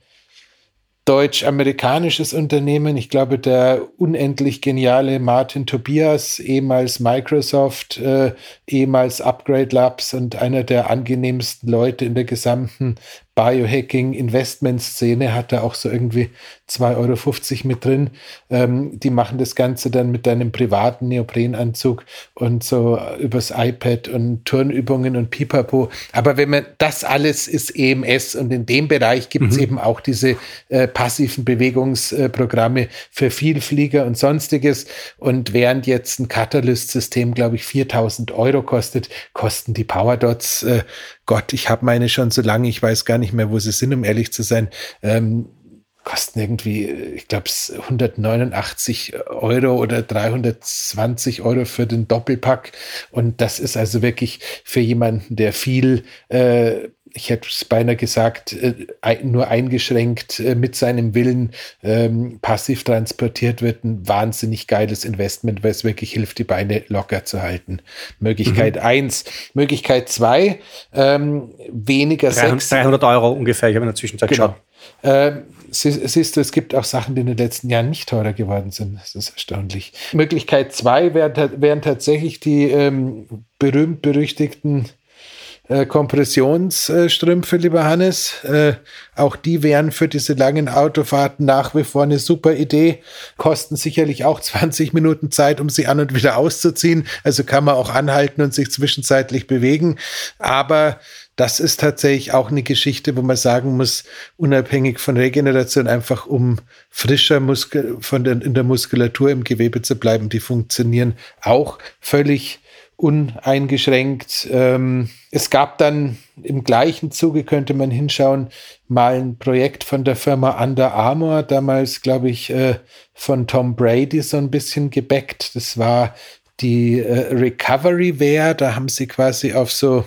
deutsch-amerikanisches Unternehmen. Ich glaube, der unendlich geniale Martin Tobias, ehemals Microsoft, ehemals Upgrade Labs und einer der angenehmsten Leute in der gesamten Biohacking-Investment-Szene, hat da auch so irgendwie 2,50 € mit drin. Die machen das Ganze dann mit deinem privaten Neoprenanzug und so übers iPad und Turnübungen und Pipapo. Aber wenn man das alles ist EMS und in dem Bereich gibt es eben auch diese passiven Bewegungsprogramme für Vielflieger und Sonstiges. Und während jetzt ein Catalyst-System, glaube ich, 4.000 € kostet, kosten die Powerdots Gott, ich habe meine schon so lange, ich weiß gar nicht mehr, wo sie sind, um ehrlich zu sein, kosten irgendwie, ich glaube, 189 € oder 320 € für den Doppelpack. Und das ist also wirklich für jemanden, der viel, ich hätte es beinahe gesagt, nur eingeschränkt mit seinem Willen passiv transportiert wird, ein wahnsinnig geiles Investment, weil es wirklich hilft, die Beine locker zu halten. Möglichkeit 1. Möglichkeit 2, weniger Sex. 300 € ungefähr, ich habe in der Zwischenzeit geschaut. Siehst du, es gibt auch Sachen, die in den letzten Jahren nicht teurer geworden sind. Das ist erstaunlich. Möglichkeit 2 wären tatsächlich die berühmt-berüchtigten Kompressionsstrümpfe, lieber Hannes. Auch die wären für diese langen Autofahrten nach wie vor eine super Idee. Kosten sicherlich auch 20 Minuten Zeit, um sie an und wieder auszuziehen. Also kann man auch anhalten und sich zwischenzeitlich bewegen. Aber das ist tatsächlich auch eine Geschichte, wo man sagen muss, unabhängig von Regeneration, einfach um frischer in der Muskulatur im Gewebe zu bleiben, die funktionieren auch völlig uneingeschränkt. Es gab dann im gleichen Zuge, könnte man hinschauen, mal ein Projekt von der Firma Under Armour, damals, glaube ich, von Tom Brady so ein bisschen gebackt. Das war die Recovery-Wear, da haben sie quasi auf so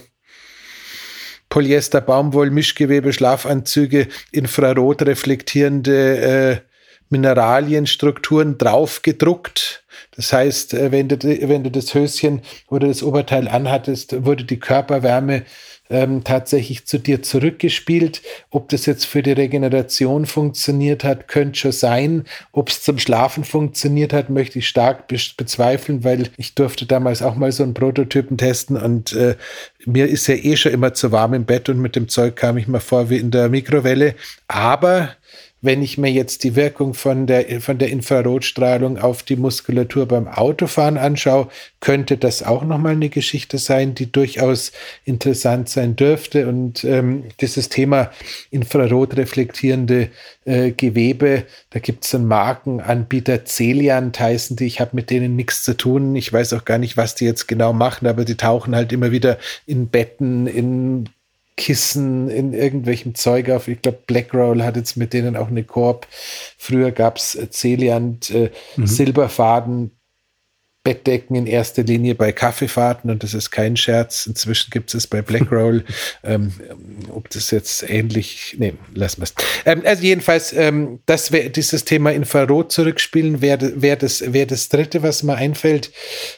Polyester, Baumwoll, Mischgewebe, Schlafanzüge, infrarot reflektierende Mineralienstrukturen drauf gedruckt. Das heißt, wenn du das Höschen oder das Oberteil anhattest, wurde die Körperwärme tatsächlich zu dir zurückgespielt. Ob das jetzt für die Regeneration funktioniert hat, könnte schon sein. Ob es zum Schlafen funktioniert hat, möchte ich stark bezweifeln, weil ich durfte damals auch mal so einen Prototypen testen und mir ist ja eh schon immer zu warm im Bett und mit dem Zeug kam ich mir vor wie in der Mikrowelle. Aber wenn ich mir jetzt die Wirkung von der Infrarotstrahlung auf die Muskulatur beim Autofahren anschaue, könnte das auch nochmal eine Geschichte sein, die durchaus interessant sein dürfte. Und dieses Thema infrarot-reflektierende Gewebe, da gibt es einen Markenanbieter, Celiant heißen die. Ich habe mit denen nichts zu tun. Ich weiß auch gar nicht, was die jetzt genau machen, aber die tauchen halt immer wieder in Betten, in Kissen, in irgendwelchem Zeug auf. Ich glaube, Blackroll hat jetzt mit denen auch eine Koop. Früher gab es Celiant, Silberfaden, Bettdecken in erster Linie bei Kaffeefahrten, und das ist kein Scherz. Inzwischen gibt es bei Blackroll. Ob das jetzt ähnlich... Nee, lassen wir es. Also jedenfalls, das wär, dieses Thema Infrarot zurückspielen wäre das Dritte, was mir einfällt.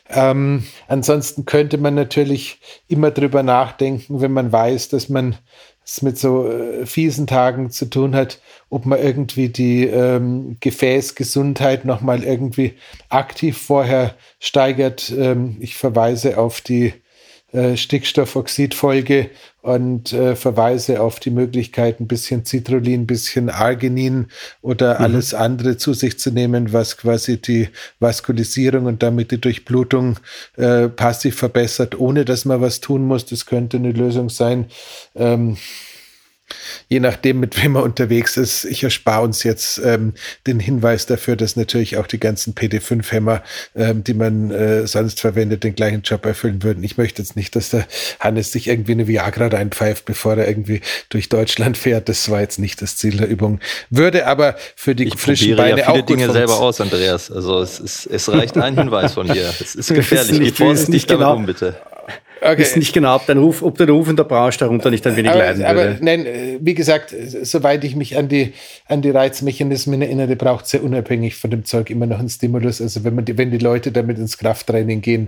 Ansonsten könnte man natürlich immer drüber nachdenken, wenn man weiß, dass man es mit so fiesen Tagen zu tun hat, ob man irgendwie die Gefäßgesundheit nochmal irgendwie aktiv vorher steigert. Ich verweise auf die Stickstoffoxid-Folge und verweise auf die Möglichkeit, ein bisschen Citrullin, ein bisschen Arginin oder alles andere zu sich zu nehmen, was quasi die Vaskulisierung und damit die Durchblutung passiv verbessert, ohne dass man was tun muss. Das könnte eine Lösung sein. Je nachdem, mit wem man unterwegs ist. Ich erspare uns jetzt den Hinweis dafür, dass natürlich auch die ganzen PD5-Hämmer, die man sonst verwendet, den gleichen Job erfüllen würden. Ich möchte jetzt nicht, dass der Hannes sich irgendwie eine Viagra reinpfeift, bevor er irgendwie durch Deutschland fährt. Das war jetzt nicht das Ziel der Übung. Würde aber für die frischen Beine auch gut funktionieren. Ich probiere ja viele Dinge selber aus, Andreas. Also es reicht ein Hinweis von dir. Es ist gefährlich. Geh vorsichtig damit um, bitte. Okay. Wissen nicht genau, ob der Ruf in der Branche darunter nicht ein wenig leiden würde. Aber nein, wie gesagt, soweit ich mich an die Reizmechanismen erinnere, braucht es ja unabhängig von dem Zeug immer noch einen Stimulus. Also wenn die Leute damit ins Krafttraining gehen,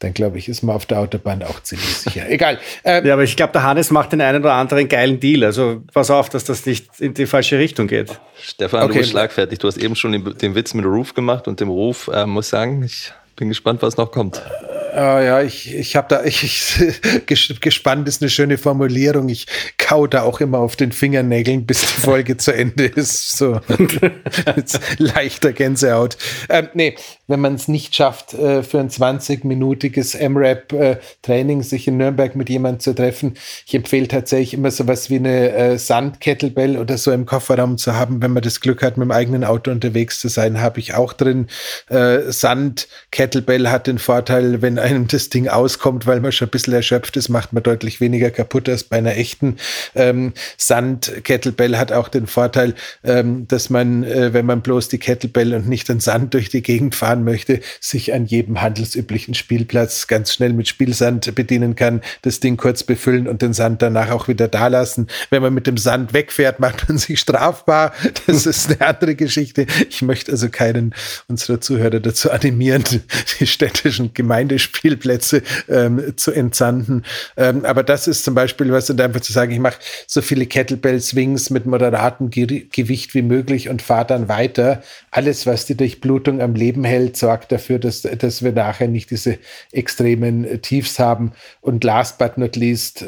dann glaube ich, ist man auf der Autobahn auch ziemlich sicher. Egal. Ja, aber ich glaube, der Hannes macht den einen oder anderen geilen Deal. Also pass auf, dass das nicht in die falsche Richtung geht. Stefan, okay. Du bist schlagfertig. Du hast eben schon den Witz mit Roof gemacht, und dem Roof muss sagen, ich bin gespannt, was noch kommt. Ja, ich habe da, gespannt ist eine schöne Formulierung. Ich kau da auch immer auf den Fingernägeln, bis die Folge zu Ende ist. So mit leichter Gänsehaut. Nee, wenn man es nicht schafft, für ein 20-minütiges MRAP-Training sich in Nürnberg mit jemandem zu treffen, ich empfehle tatsächlich immer sowas wie eine Sandkettelbell oder so im Kofferraum zu haben, wenn man das Glück hat, mit dem eigenen Auto unterwegs zu sein, habe ich auch drin. Sandkettelbell hat den Vorteil, wenn einem das Ding auskommt, weil man schon ein bisschen erschöpft ist, macht man deutlich weniger kaputt als bei einer echten. Sand-Kettlebell hat auch den Vorteil, dass man, wenn man bloß die Kettlebell und nicht den Sand durch die Gegend fahren möchte, sich an jedem handelsüblichen Spielplatz ganz schnell mit Spielsand bedienen kann, das Ding kurz befüllen und den Sand danach auch wieder da lassen. Wenn man mit dem Sand wegfährt, macht man sich strafbar. Das ist eine andere Geschichte. Ich möchte also keinen unserer Zuhörer dazu animieren, die städtischen Gemeindespielplätze zu entsanden. Aber das ist zum Beispiel was, und einfach zu sagen, ich mache so viele Kettlebell-Swings mit moderatem Gewicht wie möglich und fahre dann weiter. Alles, was die Durchblutung am Leben hält, sorgt dafür, dass wir nachher nicht diese extremen Tiefs haben. Und last but not least,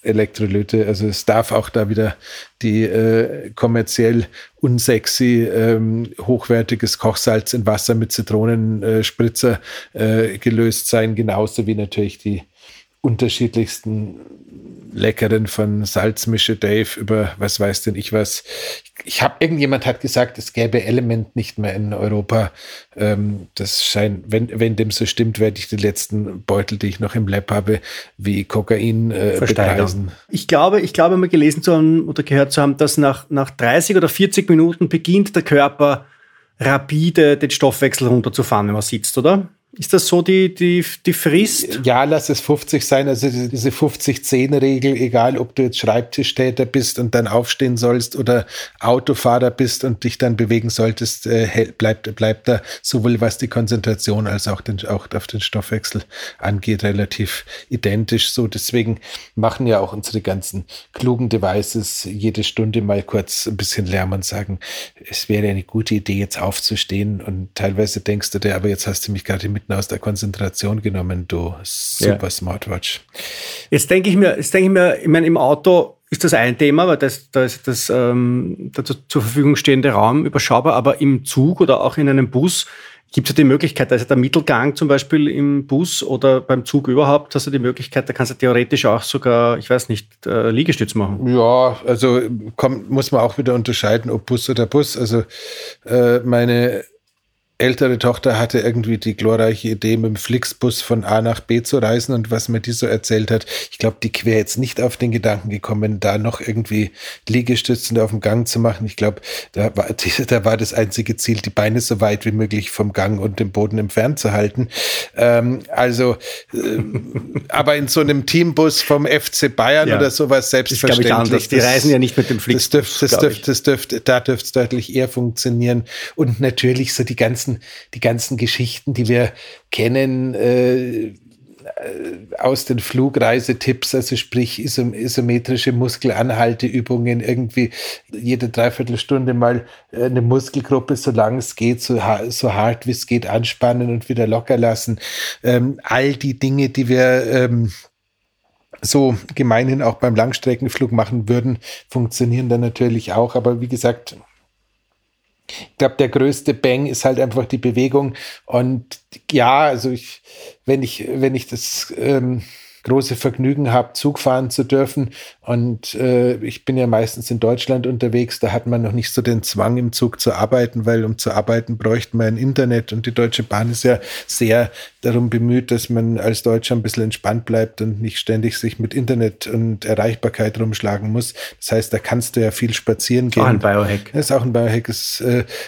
Elektrolyte, also es darf auch da wieder die kommerziell unsexy hochwertiges Kochsalz in Wasser mit Zitronenspritzer gelöst sein, genauso wie natürlich die unterschiedlichsten leckeren, von Salzmische Dave über was weiß denn ich was. Irgendjemand hat gesagt, es gäbe Element nicht mehr in Europa. Das scheint, wenn dem so stimmt, werde ich die letzten Beutel, die ich noch im Lab habe, wie Kokain bepreisen. Ich glaube mal gelesen zu haben oder gehört zu haben, dass nach 30 oder 40 Minuten beginnt der Körper rapide den Stoffwechsel runterzufahren, wenn man sitzt, oder? Ist das so die Frist? Ja, lass es 50 sein. Also diese 50-10-Regel, egal ob du jetzt Schreibtischtäter bist und dann aufstehen sollst oder Autofahrer bist und dich dann bewegen solltest, bleibt da sowohl was die Konzentration als auch auf den Stoffwechsel angeht, relativ identisch. So, deswegen machen ja auch unsere ganzen klugen Devices jede Stunde mal kurz ein bisschen Lärm und sagen, es wäre eine gute Idee, jetzt aufzustehen. Und teilweise denkst du dir, aber jetzt hast du mich gerade mitten aus der Konzentration genommen, du super Smartwatch. Jetzt denke ich mir, ich meine, im Auto ist das ein Thema, weil da ist das der zur Verfügung stehende Raum überschaubar, aber im Zug oder auch in einem Bus gibt es ja die Möglichkeit, also der Mittelgang zum Beispiel im Bus oder beim Zug überhaupt, hast du die Möglichkeit, da kannst du theoretisch auch sogar, ich weiß nicht, Liegestütz machen. Ja, also muss man auch wieder unterscheiden, ob Bus oder Bus. Also meine ältere Tochter hatte irgendwie die glorreiche Idee, mit dem Flixbus von A nach B zu reisen, und was mir die so erzählt hat, ich glaube, die wäre jetzt nicht auf den Gedanken gekommen, da noch irgendwie Liegestützen auf dem Gang zu machen. Ich glaube, da war das einzige Ziel, die Beine so weit wie möglich vom Gang und dem Boden entfernt zu halten. Aber in so einem Teambus vom FC Bayern oder sowas selbstverständlich. Das glaube ich, die reisen ja nicht mit dem Flixbus. Da dürfte es deutlich eher funktionieren. Und natürlich so die ganzen Geschichten, die wir kennen aus den Flugreisetipps, also sprich isometrische Muskelanhalteübungen, irgendwie jede Dreiviertelstunde mal eine Muskelgruppe, solange es geht, so hart wie es geht, anspannen und wieder locker lassen. All die Dinge, die wir so gemeinhin auch beim Langstreckenflug machen würden, funktionieren dann natürlich auch. Aber wie gesagt, ich glaube, der größte Bang ist halt einfach die Bewegung. Und ja, also wenn ich das große Vergnügen habe, Zug fahren zu dürfen, und ich bin ja meistens in Deutschland unterwegs, da hat man noch nicht so den Zwang, im Zug zu arbeiten, weil um zu arbeiten bräuchte man ein Internet, und die Deutsche Bahn ist ja sehr darum bemüht, dass man als Deutscher ein bisschen entspannt bleibt und nicht ständig sich mit Internet und Erreichbarkeit rumschlagen muss. Das heißt, da kannst du ja viel spazieren gehen. Auch ein Biohack. Das ist auch ein Biohack. Es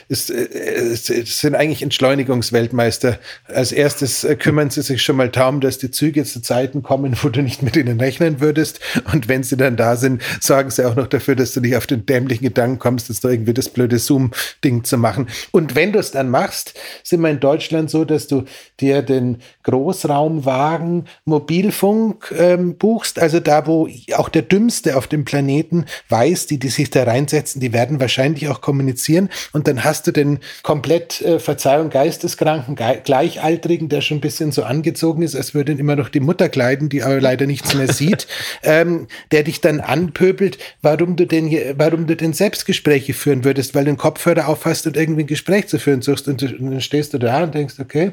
sind eigentlich Entschleunigungsweltmeister. Als erstes kümmern sie sich schon mal darum, dass die Züge zu Zeiten kommen, wo du nicht mit ihnen rechnen würdest. Und wenn sie dann da sind, sorgen sie auch noch dafür, dass du nicht auf den dämlichen Gedanken kommst, jetzt da irgendwie das blöde Zoom-Ding zu machen. Und wenn du es dann machst, sind wir in Deutschland so, dass du dir den Großraumwagen Mobilfunk buchst. Also da, wo auch der Dümmste auf dem Planeten weiß, die sich da reinsetzen, die werden wahrscheinlich auch kommunizieren. Und dann hast du den komplett, Verzeihung, geisteskranken Gleichaltrigen, der schon ein bisschen so angezogen ist, als würde ihn immer noch die Mutter kleiden, die aber leider nichts mehr sieht, der dich dann anpöbelt, warum du denn Selbstgespräche führen würdest, weil du einen Kopfhörer auf hast und irgendwie ein Gespräch zu führen suchst, und dann stehst du da und denkst, okay,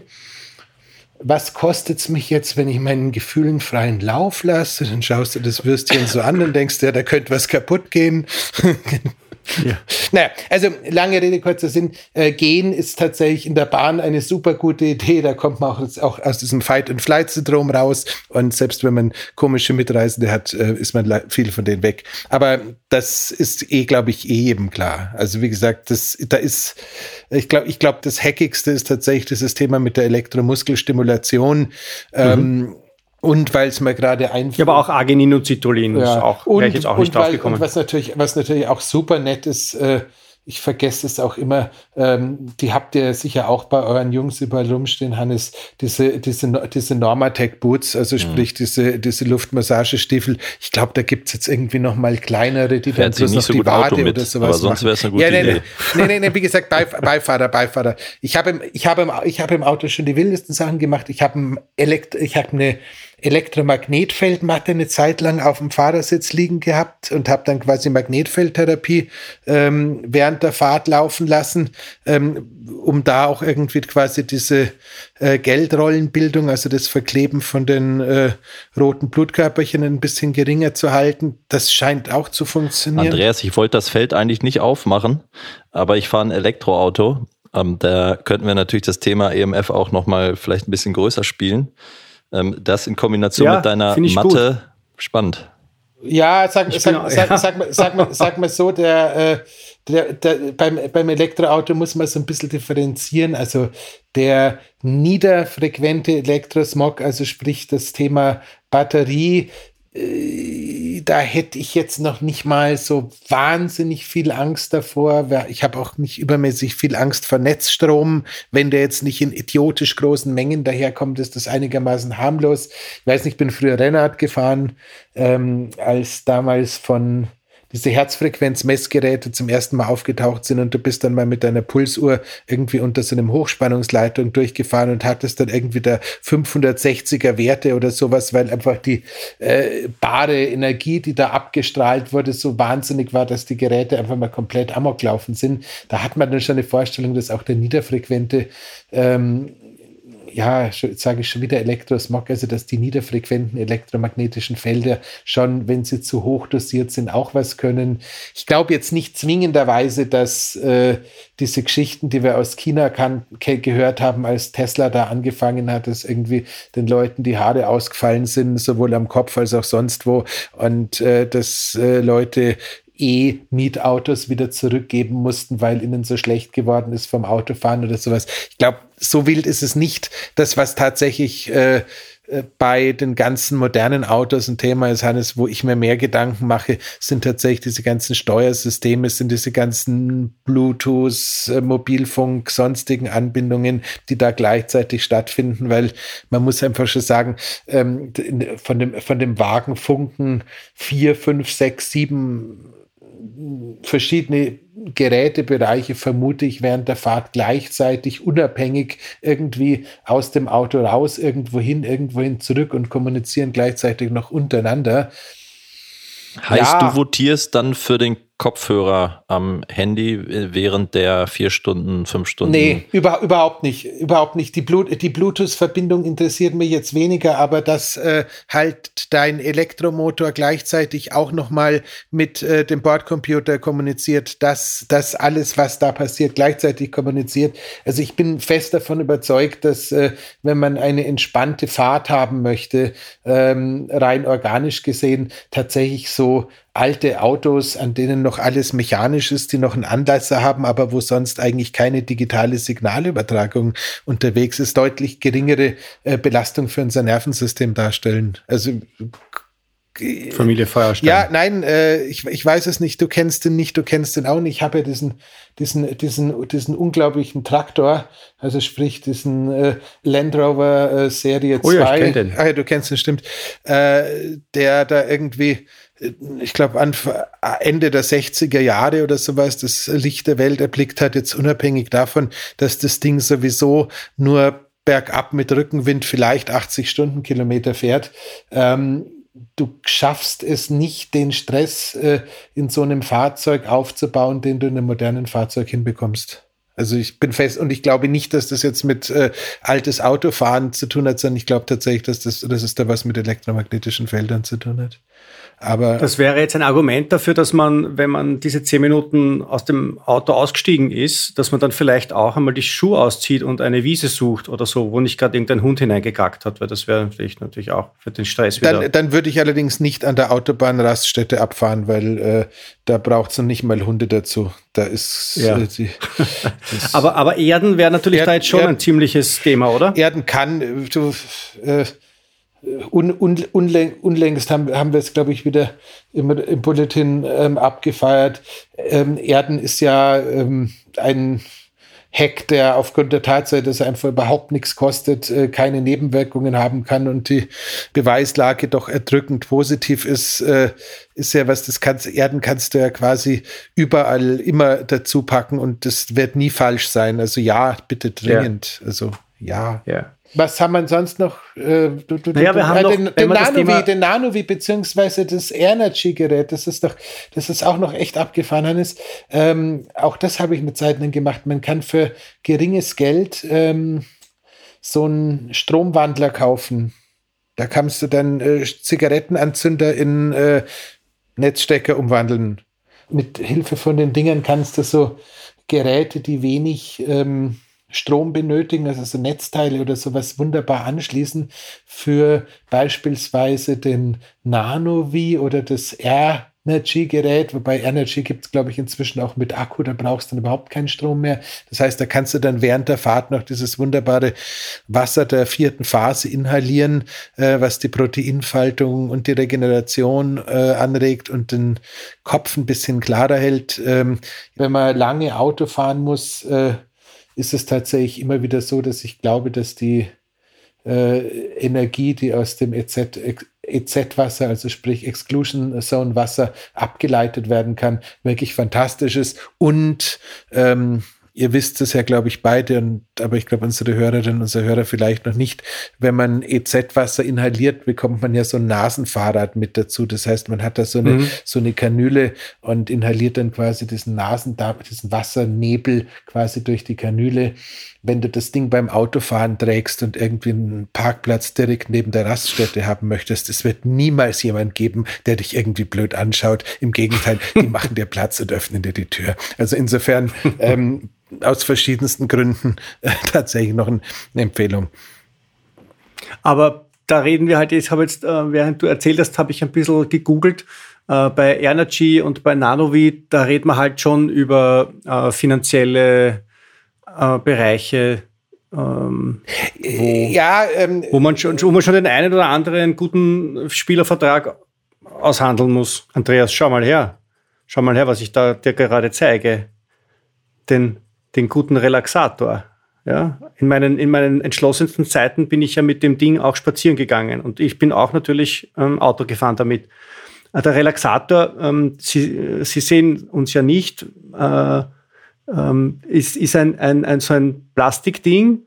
was kostet es mich jetzt, wenn ich meinen Gefühlen freien Lauf lasse? Dann schaust du das Würstchen so an und denkst, ja, da könnte was kaputt gehen. Ja. Naja, also lange Rede, kurzer Sinn. Gehen ist tatsächlich in der Bahn eine super gute Idee. Da kommt man auch aus diesem Fight-and-Flight-Syndrom raus. Und selbst wenn man komische Mitreisende hat, ist man viel von denen weg. Aber das ist glaube ich, jedem klar. Also wie gesagt, ich glaube, das Hackigste ist tatsächlich dieses Thema mit der Elektromuskelstimulation. Und weil es mir gerade einfällt. Ja, aber auch Arginin und Citolin wäre ich jetzt auch nicht drauf gekommen. Und was natürlich auch super nett ist, ich vergesse es auch immer, die habt ihr sicher auch bei euren Jungs überall rumstehen, Hannes, diese Normatec-Boots, also sprich diese Luftmassagestiefel. Ich glaube, da gibt es jetzt irgendwie noch mal kleinere, die dann bloß noch so die Wade oder sowas aber sonst wäre es eine gute Idee. Nee, wie gesagt, Beifahrer. Ich hab im Auto schon die wildesten Sachen gemacht. Ich habe eine Elektromagnetfeldmatte eine Zeit lang auf dem Fahrersitz liegen gehabt und habe dann quasi Magnetfeldtherapie während der Fahrt laufen lassen, um da auch irgendwie quasi diese Geldrollenbildung, also das Verkleben von den roten Blutkörperchen ein bisschen geringer zu halten. Das scheint auch zu funktionieren. Andreas, ich wollte das Feld eigentlich nicht aufmachen, aber ich fahre ein Elektroauto. Da könnten wir natürlich das Thema EMF auch nochmal vielleicht ein bisschen größer spielen. Das in Kombination mit deiner Matte gut. Spannend. Ja, sag mal so, beim Elektroauto muss man so ein bisschen differenzieren. Also der niederfrequente Elektrosmog, also sprich das Thema Batterie, da hätte ich jetzt noch nicht mal so wahnsinnig viel Angst davor. Ich habe auch nicht übermäßig viel Angst vor Netzstrom. Wenn der jetzt nicht in idiotisch großen Mengen daherkommt, ist das einigermaßen harmlos. Ich weiß nicht, ich bin früher Rennrad gefahren, als damals von diese Herzfrequenzmessgeräte zum ersten Mal aufgetaucht sind und du bist dann mal mit deiner Pulsuhr irgendwie unter so einem Hochspannungsleitung durchgefahren und hattest dann irgendwie da 560er Werte oder sowas, weil einfach die bare Energie, die da abgestrahlt wurde, so wahnsinnig war, dass die Geräte einfach mal komplett amok laufen sind. Da hat man dann schon eine Vorstellung, dass auch der niederfrequente jetzt sage ich schon wieder Elektrosmog, also dass die niederfrequenten elektromagnetischen Felder schon, wenn sie zu hoch dosiert sind, auch was können. Ich glaube jetzt nicht zwingenderweise, dass diese Geschichten, die wir aus China gehört haben, als Tesla da angefangen hat, dass irgendwie den Leuten die Haare ausgefallen sind, sowohl am Kopf als auch sonst wo, und dass Leute Mietautos wieder zurückgeben mussten, weil ihnen so schlecht geworden ist vom Autofahren oder sowas. Ich glaube, so wild ist es nicht. Das, was tatsächlich bei den ganzen modernen Autos ein Thema ist, Hannes, wo ich mir mehr Gedanken mache, sind tatsächlich diese ganzen Steuersysteme, sind diese ganzen Bluetooth, Mobilfunk, sonstigen Anbindungen, die da gleichzeitig stattfinden, weil man muss einfach schon sagen, von dem Wagen funken 4, 5, 6, 7 verschiedene Gerätebereiche, vermute ich, während der Fahrt gleichzeitig unabhängig irgendwie aus dem Auto raus, irgendwohin zurück und kommunizieren gleichzeitig noch untereinander. Heißt, ja, du votierst dann für den Kopfhörer am Handy während der 4 Stunden, 5 Stunden? Nee, überhaupt nicht. Die Bluetooth-Verbindung interessiert mich jetzt weniger, aber dass halt dein Elektromotor gleichzeitig auch nochmal mit dem Bordcomputer kommuniziert, dass alles, was da passiert, gleichzeitig kommuniziert. Also ich bin fest davon überzeugt, dass wenn man eine entspannte Fahrt haben möchte, rein organisch gesehen, tatsächlich so alte Autos, an denen noch alles mechanisch ist, die noch einen Anlasser haben, aber wo sonst eigentlich keine digitale Signalübertragung unterwegs ist, deutlich geringere Belastung für unser Nervensystem darstellen. Also Familie Feuerstein. Ja, nein, ich weiß es nicht. Du kennst den nicht, du kennst den auch nicht. Ich habe ja diesen unglaublichen Traktor, also sprich diesen Land Rover Serie 2. Oh ja, ich kenne den. Ah ja, du kennst den, stimmt. Der da irgendwie, ich glaube, Ende der 60er Jahre oder sowas, das Licht der Welt erblickt hat, jetzt unabhängig davon, dass das Ding sowieso nur bergab mit Rückenwind vielleicht 80 Stundenkilometer fährt. Du schaffst es nicht, den Stress in so einem Fahrzeug aufzubauen, den du in einem modernen Fahrzeug hinbekommst. Also ich bin fest, und ich glaube nicht, dass das jetzt mit altes Autofahren zu tun hat, sondern ich glaube tatsächlich, dass es da was mit elektromagnetischen Feldern zu tun hat. Aber das wäre jetzt ein Argument dafür, dass man, wenn man diese 10 Minuten aus dem Auto ausgestiegen ist, dass man dann vielleicht auch einmal die Schuhe auszieht und eine Wiese sucht oder so, wo nicht gerade irgendein Hund hineingekackt hat, weil das wäre natürlich auch für den Stress wieder. Dann würde ich allerdings nicht an der Autobahnraststätte abfahren, weil da braucht es nicht mal Hunde dazu. Da ist ja. Aber Erden wäre natürlich da jetzt schon ein ziemliches Thema, oder? Erden kann unlängst haben wir es, glaube ich, wieder im Bulletin abgefeiert. Erden ist ja ein Hack, der aufgrund der Tatsache, dass er einfach überhaupt nichts kostet, keine Nebenwirkungen haben kann und die Beweislage doch erdrückend positiv ist, ist ja was, Erden kannst du ja quasi überall immer dazu packen und das wird nie falsch sein. Also ja, bitte dringend. Ja. Also ja. Ja. Was haben wir sonst noch? Den Nanovi beziehungsweise das Energy-Gerät, das ist auch noch echt abgefahren, Hannes. Auch das habe ich eine Zeit lang gemacht. Man kann für geringes Geld so einen Stromwandler kaufen. Da kannst du dann Zigarettenanzünder in Netzstecker umwandeln. Mit Hilfe von den Dingern kannst du so Geräte, die wenig Strom benötigen, also so Netzteile oder sowas, wunderbar anschließen für beispielsweise den Nanovi oder das Energy-Gerät, wobei Energy gibt es, glaube ich, inzwischen auch mit Akku, da brauchst du dann überhaupt keinen Strom mehr. Das heißt, da kannst du dann während der Fahrt noch dieses wunderbare Wasser der 4. Phase inhalieren, was die Proteinfaltung und die Regeneration anregt und den Kopf ein bisschen klarer hält. Wenn man lange Auto fahren muss, ist es tatsächlich immer wieder so, dass ich glaube, dass die Energie, die aus dem EZ-Wasser, also sprich Exclusion Zone Wasser, abgeleitet werden kann. Wirklich fantastisches. Und ihr wisst es ja, glaube ich, beide, und aber ich glaube, unsere Hörerinnen, unser Hörer vielleicht noch nicht, wenn man EZ-Wasser inhaliert, bekommt man ja so ein Nasenfahrrad mit dazu. Das heißt, man hat da so eine Kanüle und inhaliert dann quasi diesen Wassernebel quasi durch die Kanüle. Wenn du das Ding beim Autofahren trägst und irgendwie einen Parkplatz direkt neben der Raststätte haben möchtest, es wird niemals jemand geben, der dich irgendwie blöd anschaut. Im Gegenteil, die machen dir Platz und öffnen dir die Tür. Also insofern aus verschiedensten Gründen tatsächlich noch eine Empfehlung. Aber da reden wir halt, ich habe jetzt, während du erzählt hast, habe ich ein bisschen gegoogelt. Bei Energy und bei Nanovi, da reden wir halt schon über finanzielle Bereiche, wo man schon den einen oder anderen guten Spielervertrag aushandeln muss. Andreas, schau mal her, was ich da dir gerade zeige. Den guten Relaxator. Ja? In meinen entschlossensten Zeiten bin ich ja mit dem Ding auch spazieren gegangen und ich bin auch natürlich Auto gefahren damit. Der Relaxator, Sie sehen uns ja nicht, ist ein so ein Plastikding,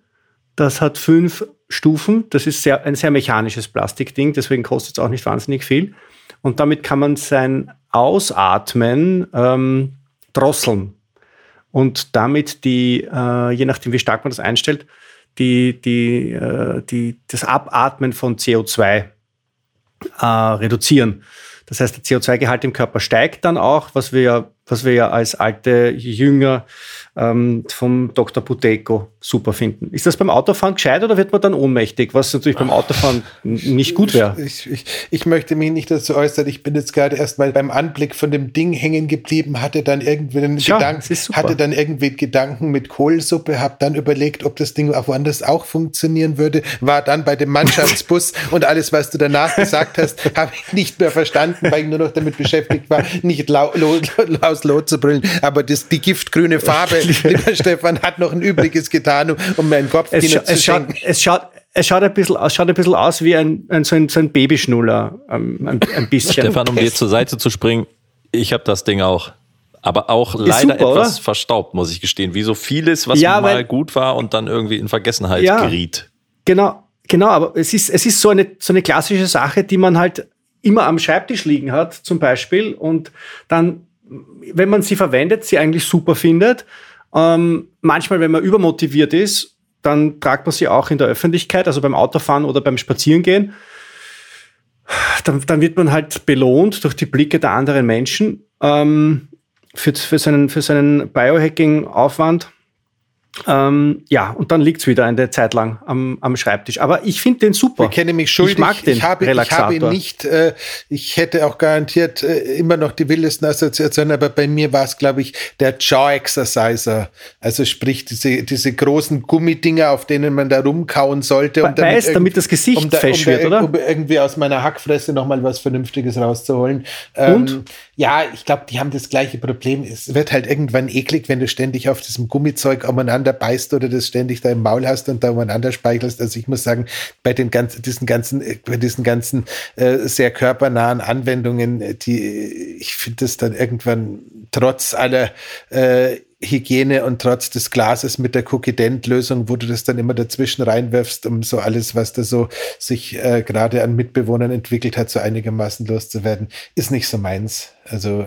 das hat 5 Stufen. Das ist ein sehr mechanisches Plastikding, deswegen kostet es auch nicht wahnsinnig viel. Und damit kann man sein Ausatmen drosseln und damit je nachdem wie stark man das einstellt, das Abatmen von CO2 reduzieren. Das heißt, der CO2-Gehalt im Körper steigt dann auch, was wir ja als alte Jünger vom Dr. Buteco super finden. Ist das beim Autofahren gescheit oder wird man dann ohnmächtig, was natürlich beim Autofahren nicht gut wäre? Ich möchte mich nicht dazu äußern. Ich bin jetzt gerade erst mal beim Anblick von dem Ding hängen geblieben, hatte dann irgendwie Gedanken mit Kohlsuppe, habe dann überlegt, ob das Ding auch woanders auch funktionieren würde, war dann bei dem Mannschaftsbus und alles, was du danach gesagt hast, habe ich nicht mehr verstanden, weil ich nur noch damit beschäftigt war, nicht laut zu brüllen. Aber die giftgrüne Farbe, lieber Stefan, hat noch ein Übriges getan, um meinen Kopf zu schenken. Es schaut ein bisschen aus wie so ein Babyschnuller. Ein bisschen. Stefan, um dir zur Seite zu springen, ich habe das Ding auch. Aber auch ist leider super, etwas oder? Verstaubt, muss ich gestehen. Wie so vieles, was mal gut war und dann irgendwie in Vergessenheit geriet. Genau, aber es ist so eine klassische Sache, die man halt immer am Schreibtisch liegen hat, zum Beispiel. Und dann, wenn man sie verwendet, sie eigentlich super findet. Manchmal, wenn man übermotiviert ist, dann tragt man sie auch in der Öffentlichkeit, also beim Autofahren oder beim Spazierengehen. Dann wird man halt belohnt durch die Blicke der anderen Menschen für seinen Biohacking-Aufwand. Und dann liegt es wieder eine Zeit lang am Schreibtisch. Aber ich finde den super. Ich kenne mich schuldig. Ich mag den Relaxator. Ich habe ihn nicht, ich hätte auch garantiert immer noch die wildesten Assoziationen, aber bei mir war es, glaube ich, der Jaw Exerciser. Also sprich, diese großen Gummidinger, auf denen man da rumkauen sollte. Damit das Gesicht fesch wird, oder? Um irgendwie aus meiner Hackfresse nochmal was Vernünftiges rauszuholen. Und? Ja, ich glaube, die haben das gleiche Problem. Es wird halt irgendwann eklig, wenn du ständig auf diesem Gummizeug umeinander beißt oder das ständig da im Maul hast und da umeinander speichelst. Also ich muss sagen, bei diesen ganzen sehr körpernahen Anwendungen, ich finde das dann irgendwann trotz aller Hygiene und trotz des Glases mit der Cookie-Dent-Lösung, wo du das dann immer dazwischen reinwirfst, um so alles, was da so sich gerade an Mitbewohnern entwickelt hat, so einigermaßen loszuwerden, ist nicht so meins. Also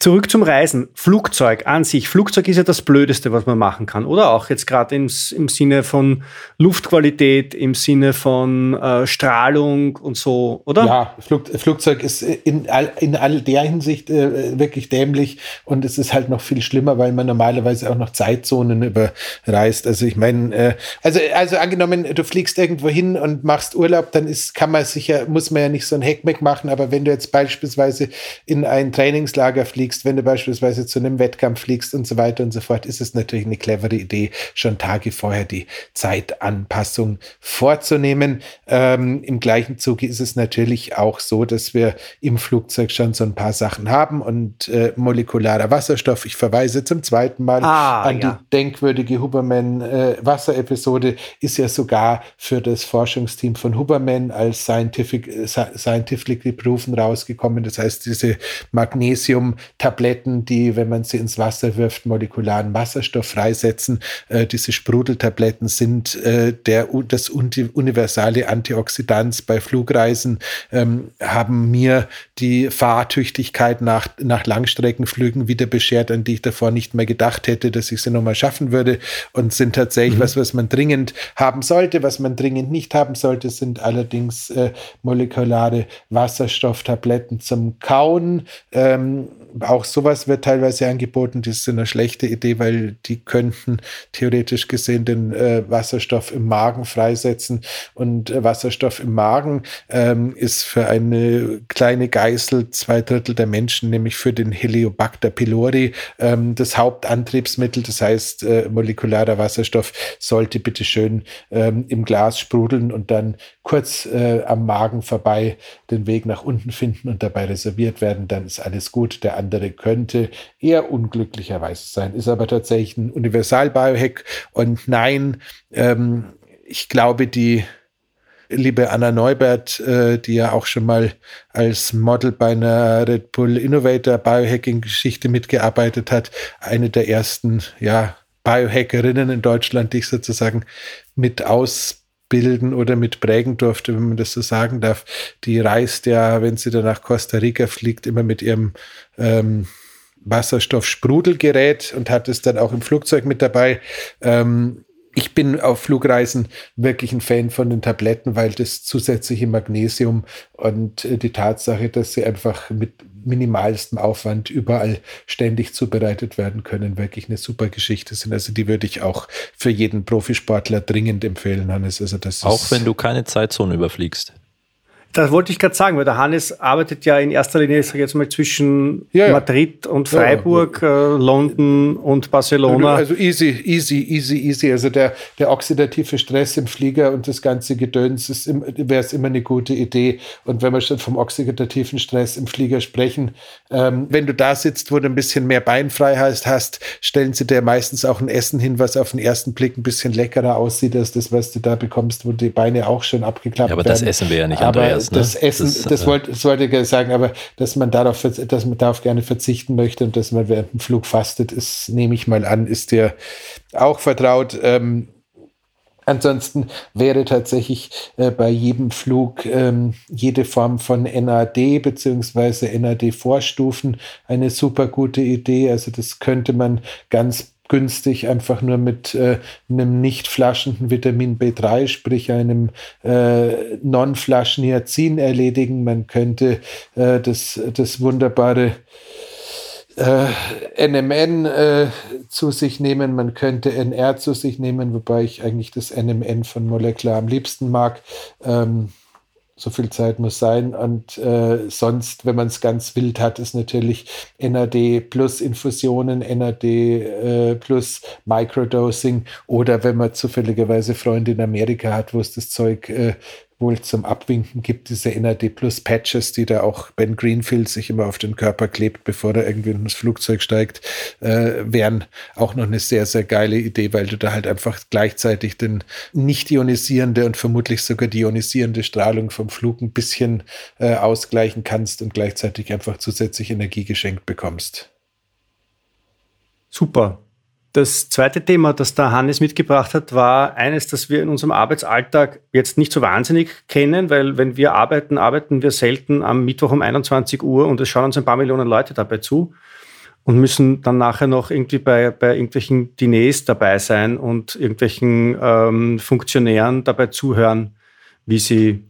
zurück zum Reisen. Flugzeug an sich. Flugzeug ist ja das Blödeste, was man machen kann, oder? Auch jetzt gerade im Sinne von Luftqualität, im Sinne von Strahlung und so, oder? Ja, Flugzeug ist in all der Hinsicht wirklich dämlich und es ist halt noch viel schlimmer, weil man normalerweise auch noch Zeitzonen überreist. Also ich meine, also angenommen, du fliegst irgendwo hin und machst Urlaub, dann muss man ja nicht so ein Heckmeck machen, aber wenn du jetzt beispielsweise in ein Trainingslager fliegst, fliegst, wenn du beispielsweise zu einem Wettkampf fliegst und so weiter und so fort, ist es natürlich eine clevere Idee, schon Tage vorher die Zeitanpassung vorzunehmen. Im gleichen Zuge ist es natürlich auch so, dass wir im Flugzeug schon so ein paar Sachen haben und molekularer Wasserstoff. Ich verweise zum zweiten Mal die denkwürdige Huberman-Wasser-Episode, ist ja sogar für das Forschungsteam von Huberman als scientifically proven rausgekommen. Das heißt, diese Magnesium-Tabletten, die, wenn man sie ins Wasser wirft, molekularen Wasserstoff freisetzen, diese Sprudeltabletten sind das universale Antioxidans bei Flugreisen, haben mir die Fahrtüchtigkeit nach Langstreckenflügen wieder beschert, an die ich davor nicht mehr gedacht hätte, dass ich sie nochmal schaffen würde, und sind tatsächlich was man dringend haben sollte. Was man dringend nicht haben sollte, sind allerdings molekulare Wasserstofftabletten zum Kauen. Auch sowas wird teilweise angeboten. Das ist eine schlechte Idee, weil die könnten theoretisch gesehen den Wasserstoff im Magen freisetzen. Und Wasserstoff im Magen ist für eine kleine Geißel 2/3 der Menschen, nämlich für den Heliobacter pylori, das Hauptantriebsmittel. Das heißt, molekularer Wasserstoff sollte bitte schön im Glas sprudeln und dann kurz am Magen vorbei den Weg nach unten finden und dabei reserviert werden. Dann ist alles gut. Der andere könnte eher unglücklicherweise sein. Ist aber tatsächlich ein Universal-Biohack. Und nein, ich glaube, die liebe Anna Neubert, die ja auch schon mal als Model bei einer Red Bull Innovator Biohacking-Geschichte mitgearbeitet hat, eine der ersten, Biohackerinnen in Deutschland, die ich sozusagen mit ausbilden oder mit prägen durfte, wenn man das so sagen darf. Die reist ja, wenn sie dann nach Costa Rica fliegt, immer mit ihrem Wasserstoffsprudelgerät und hat es dann auch im Flugzeug mit dabei. Ich bin auf Flugreisen wirklich ein Fan von den Tabletten, weil das zusätzliche Magnesium und die Tatsache, dass sie einfach mit minimalstem Aufwand überall ständig zubereitet werden können, wirklich eine super Geschichte sind. Also die würde ich auch für jeden Profisportler dringend empfehlen, Hannes. Also das auch ist, wenn du keine Zeitzone überfliegst. Das wollte ich gerade sagen, weil der Hannes arbeitet ja in erster Linie, ich sage jetzt mal, zwischen Madrid und Freiburg, London und Barcelona. Also easy. Also der oxidative Stress im Flieger und das ganze Gedöns wäre immer eine gute Idee. Und wenn wir schon vom oxidativen Stress im Flieger sprechen, wenn du da sitzt, wo du ein bisschen mehr Beinfreiheit hast, stellen sie dir meistens auch ein Essen hin, was auf den ersten Blick ein bisschen leckerer aussieht, als das, was du da bekommst, wo die Beine auch schon abgeklappt werden. Ja, aber das essen wir ja nicht, Andreas. Das Essen, das wollte ich sagen, aber dass man darauf gerne verzichten möchte und dass man während dem Flug fastet, ist, nehme ich mal an, ist dir auch vertraut. Ansonsten wäre tatsächlich bei jedem Flug jede Form von NAD bzw. NAD-Vorstufen eine super gute Idee. Also das könnte man ganz günstig einfach nur mit einem nicht flaschenden Vitamin B3, sprich einem Non-Flaschniacin erledigen. Man könnte das wunderbare NMN zu sich nehmen, man könnte NR zu sich nehmen, wobei ich eigentlich das NMN von Molecular am liebsten mag. So viel Zeit muss sein. Und sonst, wenn man es ganz wild hat, ist natürlich NAD plus Infusionen, NAD plus Microdosing. Oder wenn man zufälligerweise Freunde in Amerika hat, wo es das Zeug wohl zum Abwinken gibt, diese NAD plus Patches, die da auch Ben Greenfield sich immer auf den Körper klebt, bevor er irgendwie ins Flugzeug steigt, wären auch noch eine sehr, sehr geile Idee, weil du da halt einfach gleichzeitig den nicht ionisierende und vermutlich sogar die ionisierende Strahlung vom Flug ein bisschen ausgleichen kannst und gleichzeitig einfach zusätzlich Energie geschenkt bekommst. Super. Das zweite Thema, das der Hannes mitgebracht hat, war eines, das wir in unserem Arbeitsalltag jetzt nicht so wahnsinnig kennen, weil wenn wir arbeiten, arbeiten wir selten am Mittwoch um 21 Uhr und es schauen uns ein paar Millionen Leute dabei zu und müssen dann nachher noch irgendwie bei irgendwelchen Diners dabei sein und irgendwelchen Funktionären dabei zuhören, wie sie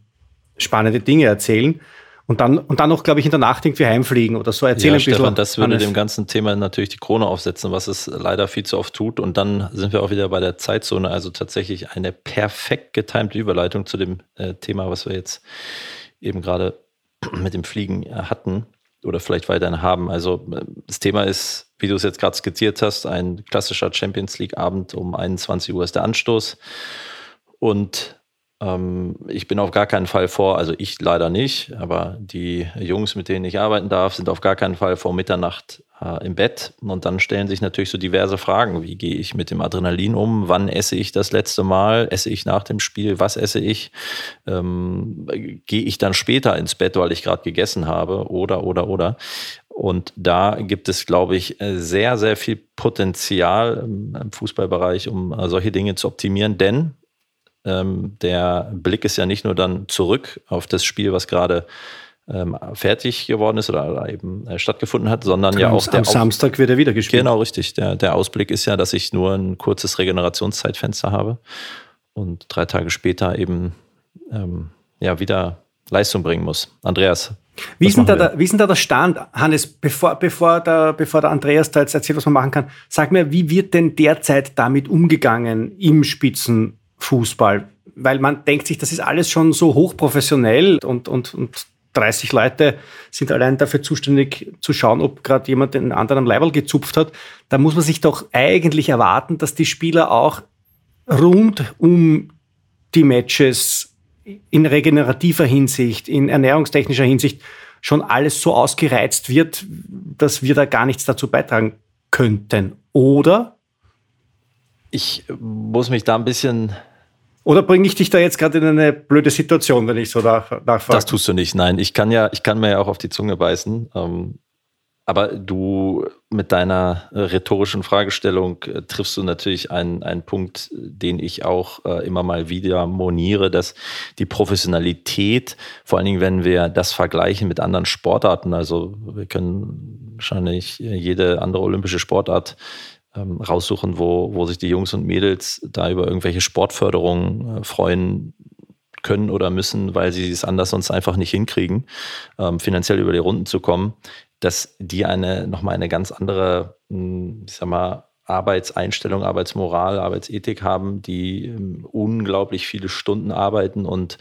spannende Dinge erzählen. Und dann noch, glaube ich, in der Nacht irgendwie heimfliegen oder so. Erzähl ein bisschen. Stefan, das würde dem ganzen Thema natürlich die Krone aufsetzen, was es leider viel zu oft tut. Und dann sind wir auch wieder bei der Zeitzone. Also tatsächlich eine perfekt getimte Überleitung zu dem Thema, was wir jetzt eben gerade mit dem Fliegen hatten. oder vielleicht weiterhin haben. Also das Thema ist, wie du es jetzt gerade skizziert hast, ein klassischer Champions-League-Abend um 21 Uhr ist der Anstoß. Und ich bin auf gar keinen Fall vor, also ich leider nicht, aber die Jungs, mit denen ich arbeiten darf, sind auf gar keinen Fall vor Mitternacht im Bett. Und dann stellen sich natürlich so diverse Fragen. Wie gehe ich mit dem Adrenalin um? Wann esse ich das letzte Mal? Esse ich nach dem Spiel? Was esse ich? Gehe ich dann später ins Bett, weil ich gerade gegessen habe? Oder. Und da gibt es, glaube ich, sehr, sehr viel Potenzial im Fußballbereich, um solche Dinge zu optimieren. Denn der Blick ist ja nicht nur dann zurück auf das Spiel, was gerade fertig geworden ist oder eben stattgefunden hat, sondern ja auch der am Samstag wird er wieder gespielt. Genau, richtig. Der Ausblick ist ja, dass ich nur ein kurzes Regenerationszeitfenster habe und 3 Tage später eben wieder Leistung bringen muss. Andreas, wie ist denn da der Stand, Hannes? Bevor der Andreas da jetzt erzählt, was man machen kann, sag mir, wie wird denn derzeit damit umgegangen im Spitzenfußball? Weil man denkt sich, das ist alles schon so hochprofessionell und 30 Leute sind allein dafür zuständig, zu schauen, ob gerade jemand den anderen am Leiberl gezupft hat. Da muss man sich doch eigentlich erwarten, dass die Spieler auch rund um die Matches in regenerativer Hinsicht, in ernährungstechnischer Hinsicht schon alles so ausgereizt wird, dass wir da gar nichts dazu beitragen könnten. Oder? Ich muss mich da ein bisschen... Oder bringe ich dich da jetzt gerade in eine blöde Situation, wenn ich so nachfrage? Das tust du nicht, nein. Ich kann mir ja auch auf die Zunge beißen. Aber du mit deiner rhetorischen Fragestellung triffst du natürlich einen Punkt, den ich auch immer mal wieder moniere, dass die Professionalität, vor allen Dingen, wenn wir das vergleichen mit anderen Sportarten, also wir können wahrscheinlich jede andere olympische Sportart raussuchen, wo sich die Jungs und Mädels da über irgendwelche Sportförderungen freuen können oder müssen, weil sie es anders sonst einfach nicht hinkriegen, finanziell über die Runden zu kommen, dass die nochmal eine ganz andere, Arbeitseinstellung, Arbeitsmoral, Arbeitsethik haben, die unglaublich viele Stunden arbeiten und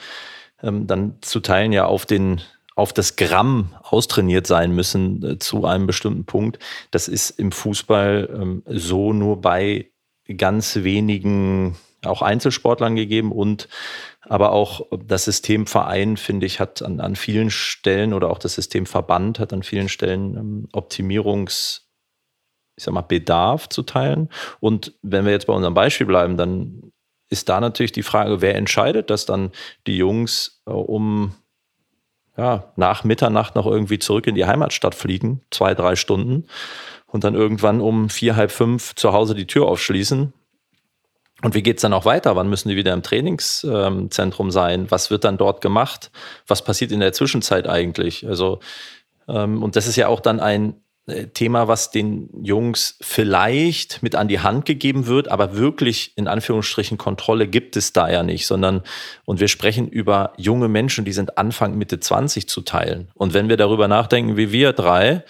dann zu Teilen ja auf das Gramm austrainiert sein müssen zu einem bestimmten Punkt. Das ist im Fußball so nur bei ganz wenigen, auch Einzelsportlern gegeben. Und aber auch das System Verein, finde ich, hat an vielen Stellen, oder auch das System Verband hat an vielen Stellen Optimierungsbedarf zu teilen. Und wenn wir jetzt bei unserem Beispiel bleiben, dann ist da natürlich die Frage, wer entscheidet, dass dann die Jungs nach Mitternacht noch irgendwie zurück in die Heimatstadt fliegen, 2-3 Stunden, und dann irgendwann um 4, halb 5 zu Hause die Tür aufschließen. Und wie geht's dann auch weiter? Wann müssen die wieder im Trainingszentrum sein? Was wird dann dort gemacht? Was passiert in der Zwischenzeit eigentlich? Also, und das ist ja auch dann ein Thema, was den Jungs vielleicht mit an die Hand gegeben wird, aber wirklich in Anführungsstrichen Kontrolle gibt es da ja nicht, sondern, und wir sprechen über junge Menschen, die sind Anfang, Mitte 20 zu teilen. Und wenn wir darüber nachdenken, wie wir 3,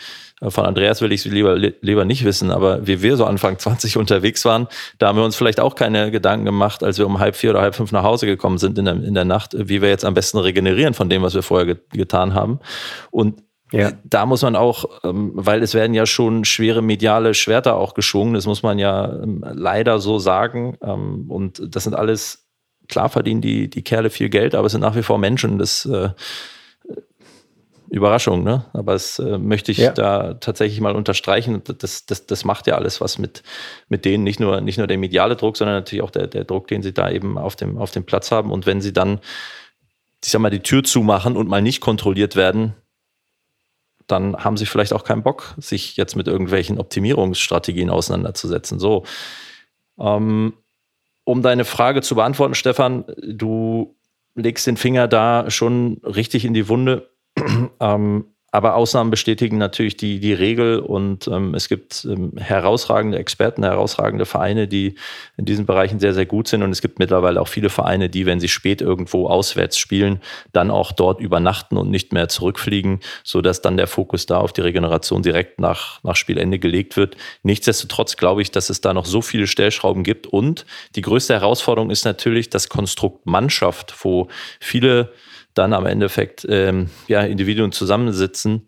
von Andreas will ich es lieber nicht wissen, aber wie wir so Anfang 20 unterwegs waren, da haben wir uns vielleicht auch keine Gedanken gemacht, als wir um 4 oder 5 nach Hause gekommen sind in der Nacht, wie wir jetzt am besten regenerieren von dem, was wir vorher getan haben. Und ja. Da muss man auch, weil es werden ja schon schwere mediale Schwerter auch geschwungen, das muss man ja leider so sagen, und das sind alles, klar verdienen die Kerle viel Geld, aber es sind nach wie vor Menschen, das Überraschung, ne? Aber das möchte ich da tatsächlich mal unterstreichen, das macht ja alles was mit denen, nicht nur der mediale Druck, sondern natürlich auch der Druck, den sie da eben auf dem Platz haben, und wenn sie dann, ich sag mal, die Tür zumachen und mal nicht kontrolliert werden, dann haben sie vielleicht auch keinen Bock, sich jetzt mit irgendwelchen Optimierungsstrategien auseinanderzusetzen. So, um deine Frage zu beantworten, Stefan, du legst den Finger da schon richtig in die Wunde. Aber Ausnahmen bestätigen natürlich die Regel, und es gibt herausragende Experten, herausragende Vereine, die in diesen Bereichen sehr, sehr gut sind, und es gibt mittlerweile auch viele Vereine, die, wenn sie spät irgendwo auswärts spielen, dann auch dort übernachten und nicht mehr zurückfliegen, sodass dann der Fokus da auf die Regeneration direkt nach Spielende gelegt wird. Nichtsdestotrotz glaube ich, dass es da noch so viele Stellschrauben gibt, und die größte Herausforderung ist natürlich das Konstrukt Mannschaft, wo viele dann am Endeffekt Individuen zusammensitzen,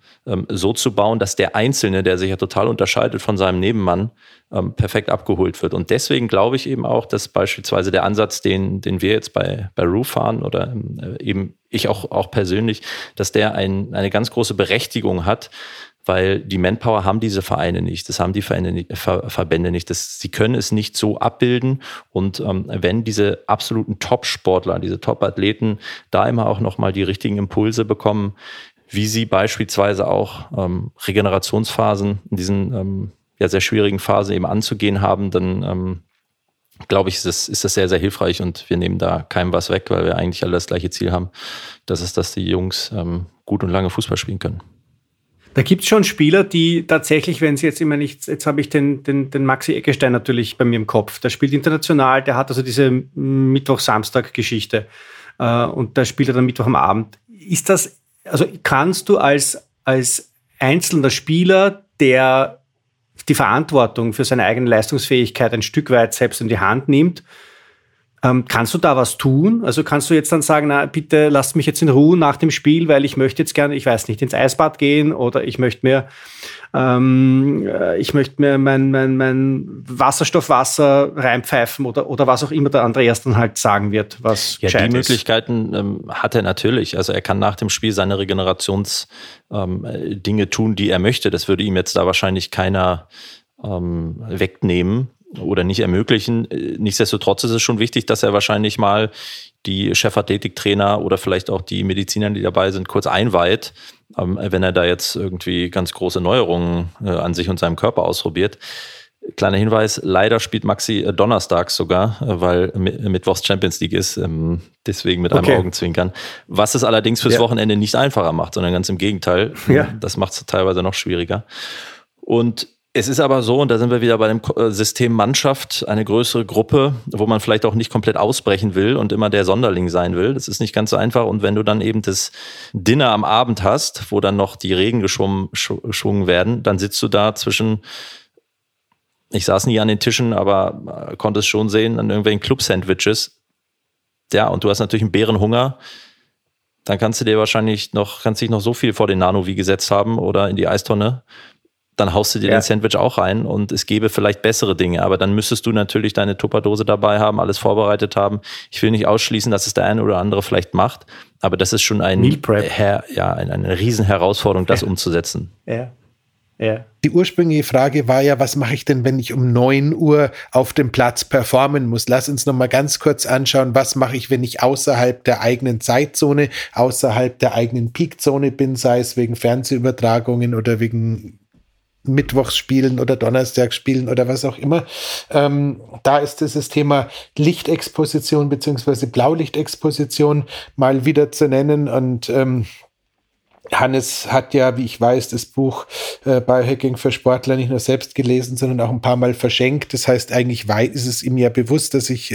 so zu bauen, dass der Einzelne, der sich ja total unterscheidet von seinem Nebenmann, perfekt abgeholt wird. Und deswegen glaube ich eben auch, dass beispielsweise der Ansatz, den wir jetzt bei Roof fahren oder eben ich auch persönlich, dass der eine ganz große Berechtigung hat, weil die Manpower haben diese Vereine nicht, das haben die Verbände nicht, sie können es nicht so abbilden. Und wenn diese absoluten Top-Sportler, diese Top-Athleten da immer auch nochmal die richtigen Impulse bekommen, wie sie beispielsweise auch Regenerationsphasen in diesen sehr schwierigen Phasen eben anzugehen haben, dann glaube ich, ist das sehr, sehr hilfreich, und wir nehmen da keinem was weg, weil wir eigentlich alle das gleiche Ziel haben, dass die Jungs gut und lange Fußball spielen können. Da gibt es schon Spieler, die tatsächlich, wenn sie jetzt habe ich den Maxi Eggestein natürlich bei mir im Kopf, der spielt international, der hat also diese Mittwoch-Samstag-Geschichte und da spielt er dann Mittwoch am Abend. Ist das, also kannst du als einzelner Spieler, der die Verantwortung für seine eigene Leistungsfähigkeit ein Stück weit selbst in die Hand nimmt, kannst du da was tun? Also kannst du jetzt dann sagen, na bitte lasst mich jetzt in Ruhe nach dem Spiel, weil ich möchte jetzt gerne, ich weiß nicht, ins Eisbad gehen oder ich möchte mir mein Wasserstoffwasser reinpfeifen oder was auch immer der Andreas dann halt sagen wird, was ja, die Möglichkeiten hat er natürlich. Also er kann nach dem Spiel seine Regenerationsdinge tun, die er möchte. Das würde ihm jetzt da wahrscheinlich keiner wegnehmen oder nicht ermöglichen. Nichtsdestotrotz ist es schon wichtig, dass er wahrscheinlich mal die Chefathletiktrainer oder vielleicht auch die Mediziner, die dabei sind, kurz einweiht, wenn er da jetzt irgendwie ganz große Neuerungen an sich und seinem Körper ausprobiert. Kleiner Hinweis, leider spielt Maxi donnerstags sogar, weil Mittwochs Champions League ist, deswegen mit einem Augenzwinkern. Was es allerdings fürs Wochenende nicht einfacher macht, sondern ganz im Gegenteil. Ja. Das macht es teilweise noch schwieriger. Und es ist aber so, und da sind wir wieder bei dem System Mannschaft, eine größere Gruppe, wo man vielleicht auch nicht komplett ausbrechen will und immer der Sonderling sein will. Das ist nicht ganz so einfach. Und wenn du dann eben das Dinner am Abend hast, wo dann noch die Regen geschwungen werden, dann sitzt du da zwischen, ich saß nie an den Tischen, aber konnte es schon sehen, an irgendwelchen Club-Sandwiches. Ja, und du hast natürlich einen Bärenhunger. Dann kannst du dir wahrscheinlich noch so viel vor den Nanovi gesetzt haben oder in die Eistonne. Dann haust du dir den Sandwich auch rein und es gäbe vielleicht bessere Dinge. Aber dann müsstest du natürlich deine Tupperdose dabei haben, alles vorbereitet haben. Ich will nicht ausschließen, dass es der eine oder andere vielleicht macht. Aber das ist schon eine Riesenherausforderung, das umzusetzen. Ja. Yeah. Die ursprüngliche Frage war ja, was mache ich denn, wenn ich um 9 Uhr auf dem Platz performen muss? Lass uns nochmal ganz kurz anschauen, was mache ich, wenn ich außerhalb der eigenen Zeitzone, außerhalb der eigenen Peakzone bin, sei es wegen Fernsehübertragungen oder wegen Mittwochsspielen oder Donnerstagsspielen oder was auch immer. Da ist dieses Thema Lichtexposition bzw. Blaulichtexposition mal wieder zu nennen. Und Hannes hat ja, wie ich weiß, das Buch Biohacking für Sportler nicht nur selbst gelesen, sondern auch ein paar Mal verschenkt. Das heißt, eigentlich ist es ihm ja bewusst, dass ich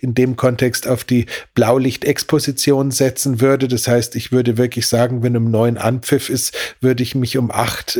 in dem Kontext auf die Blaulichtexposition setzen würde. Das heißt, ich würde wirklich sagen, wenn um 9 Anpfiff ist, würde ich mich um 8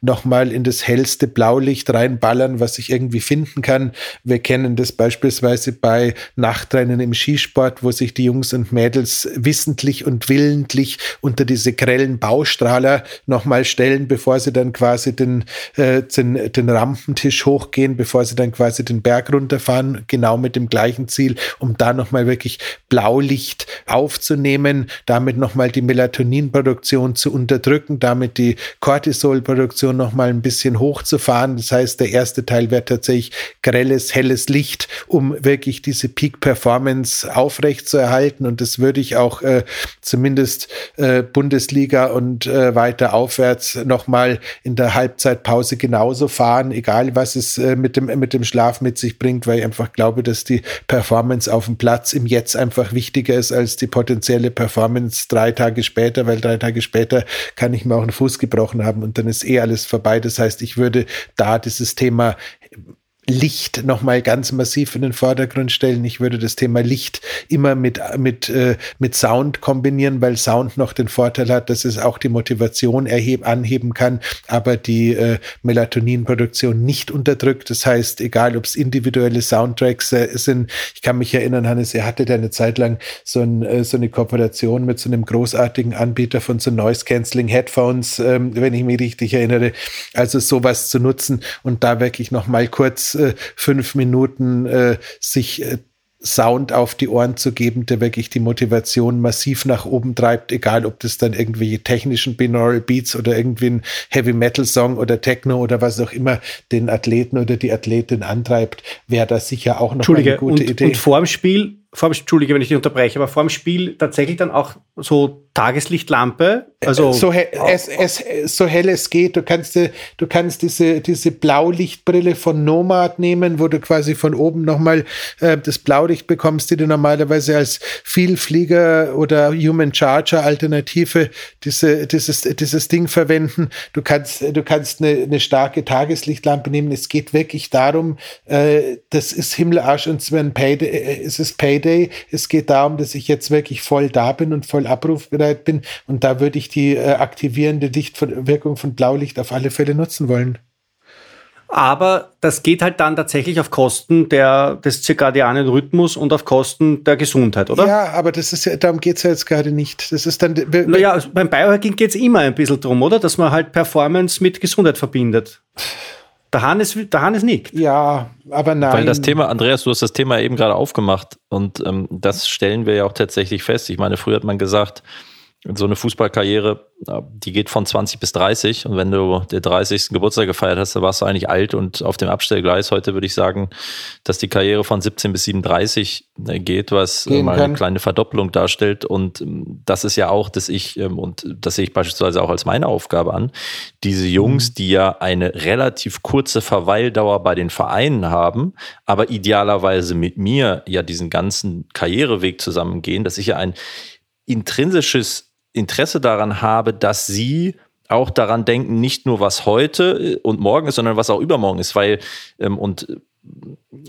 nochmal in das hellste Blaulicht reinballern, was ich irgendwie finden kann. Wir kennen das beispielsweise bei Nachtrennen im Skisport, wo sich die Jungs und Mädels wissentlich und willentlich unter diese grellen Baustrahler nochmal stellen, bevor sie dann quasi den Rampentisch hochgehen, bevor sie dann quasi den Berg runterfahren, genau mit dem gleichen Ziel, um da nochmal wirklich Blaulicht aufzunehmen, damit nochmal die Melatoninproduktion zu unterdrücken, damit die Cortisolproduktion nochmal ein bisschen hochzufahren. Das heißt, der erste Teil wäre tatsächlich grelles, helles Licht, um wirklich diese Peak-Performance aufrechtzuerhalten, und das würde ich auch zumindest Bundesliga und weiter aufwärts nochmal in der Halbzeitpause genauso fahren, egal was es mit dem Schlaf mit sich bringt, weil ich einfach glaube, dass die Performance auf dem Platz im Jetzt einfach wichtiger ist als die potenzielle Performance 3 Tage später, weil 3 Tage später kann ich mir auch einen Fuß gebrochen haben und dann ist alles vorbei. Das heißt, ich würde da dieses Thema Licht nochmal ganz massiv in den Vordergrund stellen. Ich würde das Thema Licht immer mit Sound kombinieren, weil Sound noch den Vorteil hat, dass es auch die Motivation anheben kann, aber die Melatoninproduktion nicht unterdrückt. Das heißt, egal ob es individuelle Soundtracks sind, ich kann mich erinnern, Hannes, ihr hattet ja eine Zeit lang so eine Kooperation mit so einem großartigen Anbieter von so Noise-Canceling-Headphones, wenn ich mich richtig erinnere. Also sowas zu nutzen und da wirklich nochmal kurz 5 Minuten sich Sound auf die Ohren zu geben, der wirklich die Motivation massiv nach oben treibt, egal ob das dann irgendwelche technischen Binaural Beats oder irgendwie ein Heavy-Metal-Song oder Techno oder was auch immer den Athleten oder die Athletin antreibt, wäre das sicher auch noch eine gute Idee. Und Entschuldige, wenn ich dich unterbreche, aber vorm Spiel tatsächlich dann auch so Tageslichtlampe. Also so hell es geht. Du kannst diese Blaulichtbrille von Nomad nehmen, wo du quasi von oben nochmal das Blaulicht bekommst, die du normalerweise als Vielflieger oder Human Charger Alternative dieses Ding verwenden. Du kannst eine starke Tageslichtlampe nehmen. Es geht wirklich darum, das ist Himmel, Arsch und Zwirn, es ist Payday. Es geht darum, dass ich jetzt wirklich voll da bin und voll abrufbereit bin. Und da würde ich die aktivierende Wirkung von Blaulicht auf alle Fälle nutzen wollen. Aber das geht halt dann tatsächlich auf Kosten des zirkadianen Rhythmus und auf Kosten der Gesundheit, oder? Ja, aber das ist ja, darum geht es ja jetzt gerade nicht. Das ist dann. Naja, beim Biohacking geht es immer ein bisschen drum, oder? Dass man halt Performance mit Gesundheit verbindet. Der Hannes nickt. Ja, aber nein. Weil das Thema, Andreas, du hast das Thema eben gerade aufgemacht und das stellen wir ja auch tatsächlich fest. Ich meine, früher hat man gesagt, so eine Fußballkarriere, die geht von 20 bis 30 und wenn du den 30. Geburtstag gefeiert hast, dann warst du eigentlich alt und auf dem Abstellgleis. Heute würde ich sagen, dass die Karriere von 17 bis 37 geht, was mal eine kleine Verdoppelung darstellt und das ist ja auch, das sehe ich beispielsweise auch als meine Aufgabe an, diese Jungs, die ja eine relativ kurze Verweildauer bei den Vereinen haben, aber idealerweise mit mir ja diesen ganzen Karriereweg zusammengehen, dass ich ja ein intrinsisches Interesse daran habe, dass sie auch daran denken, nicht nur was heute und morgen ist, sondern was auch übermorgen ist, weil und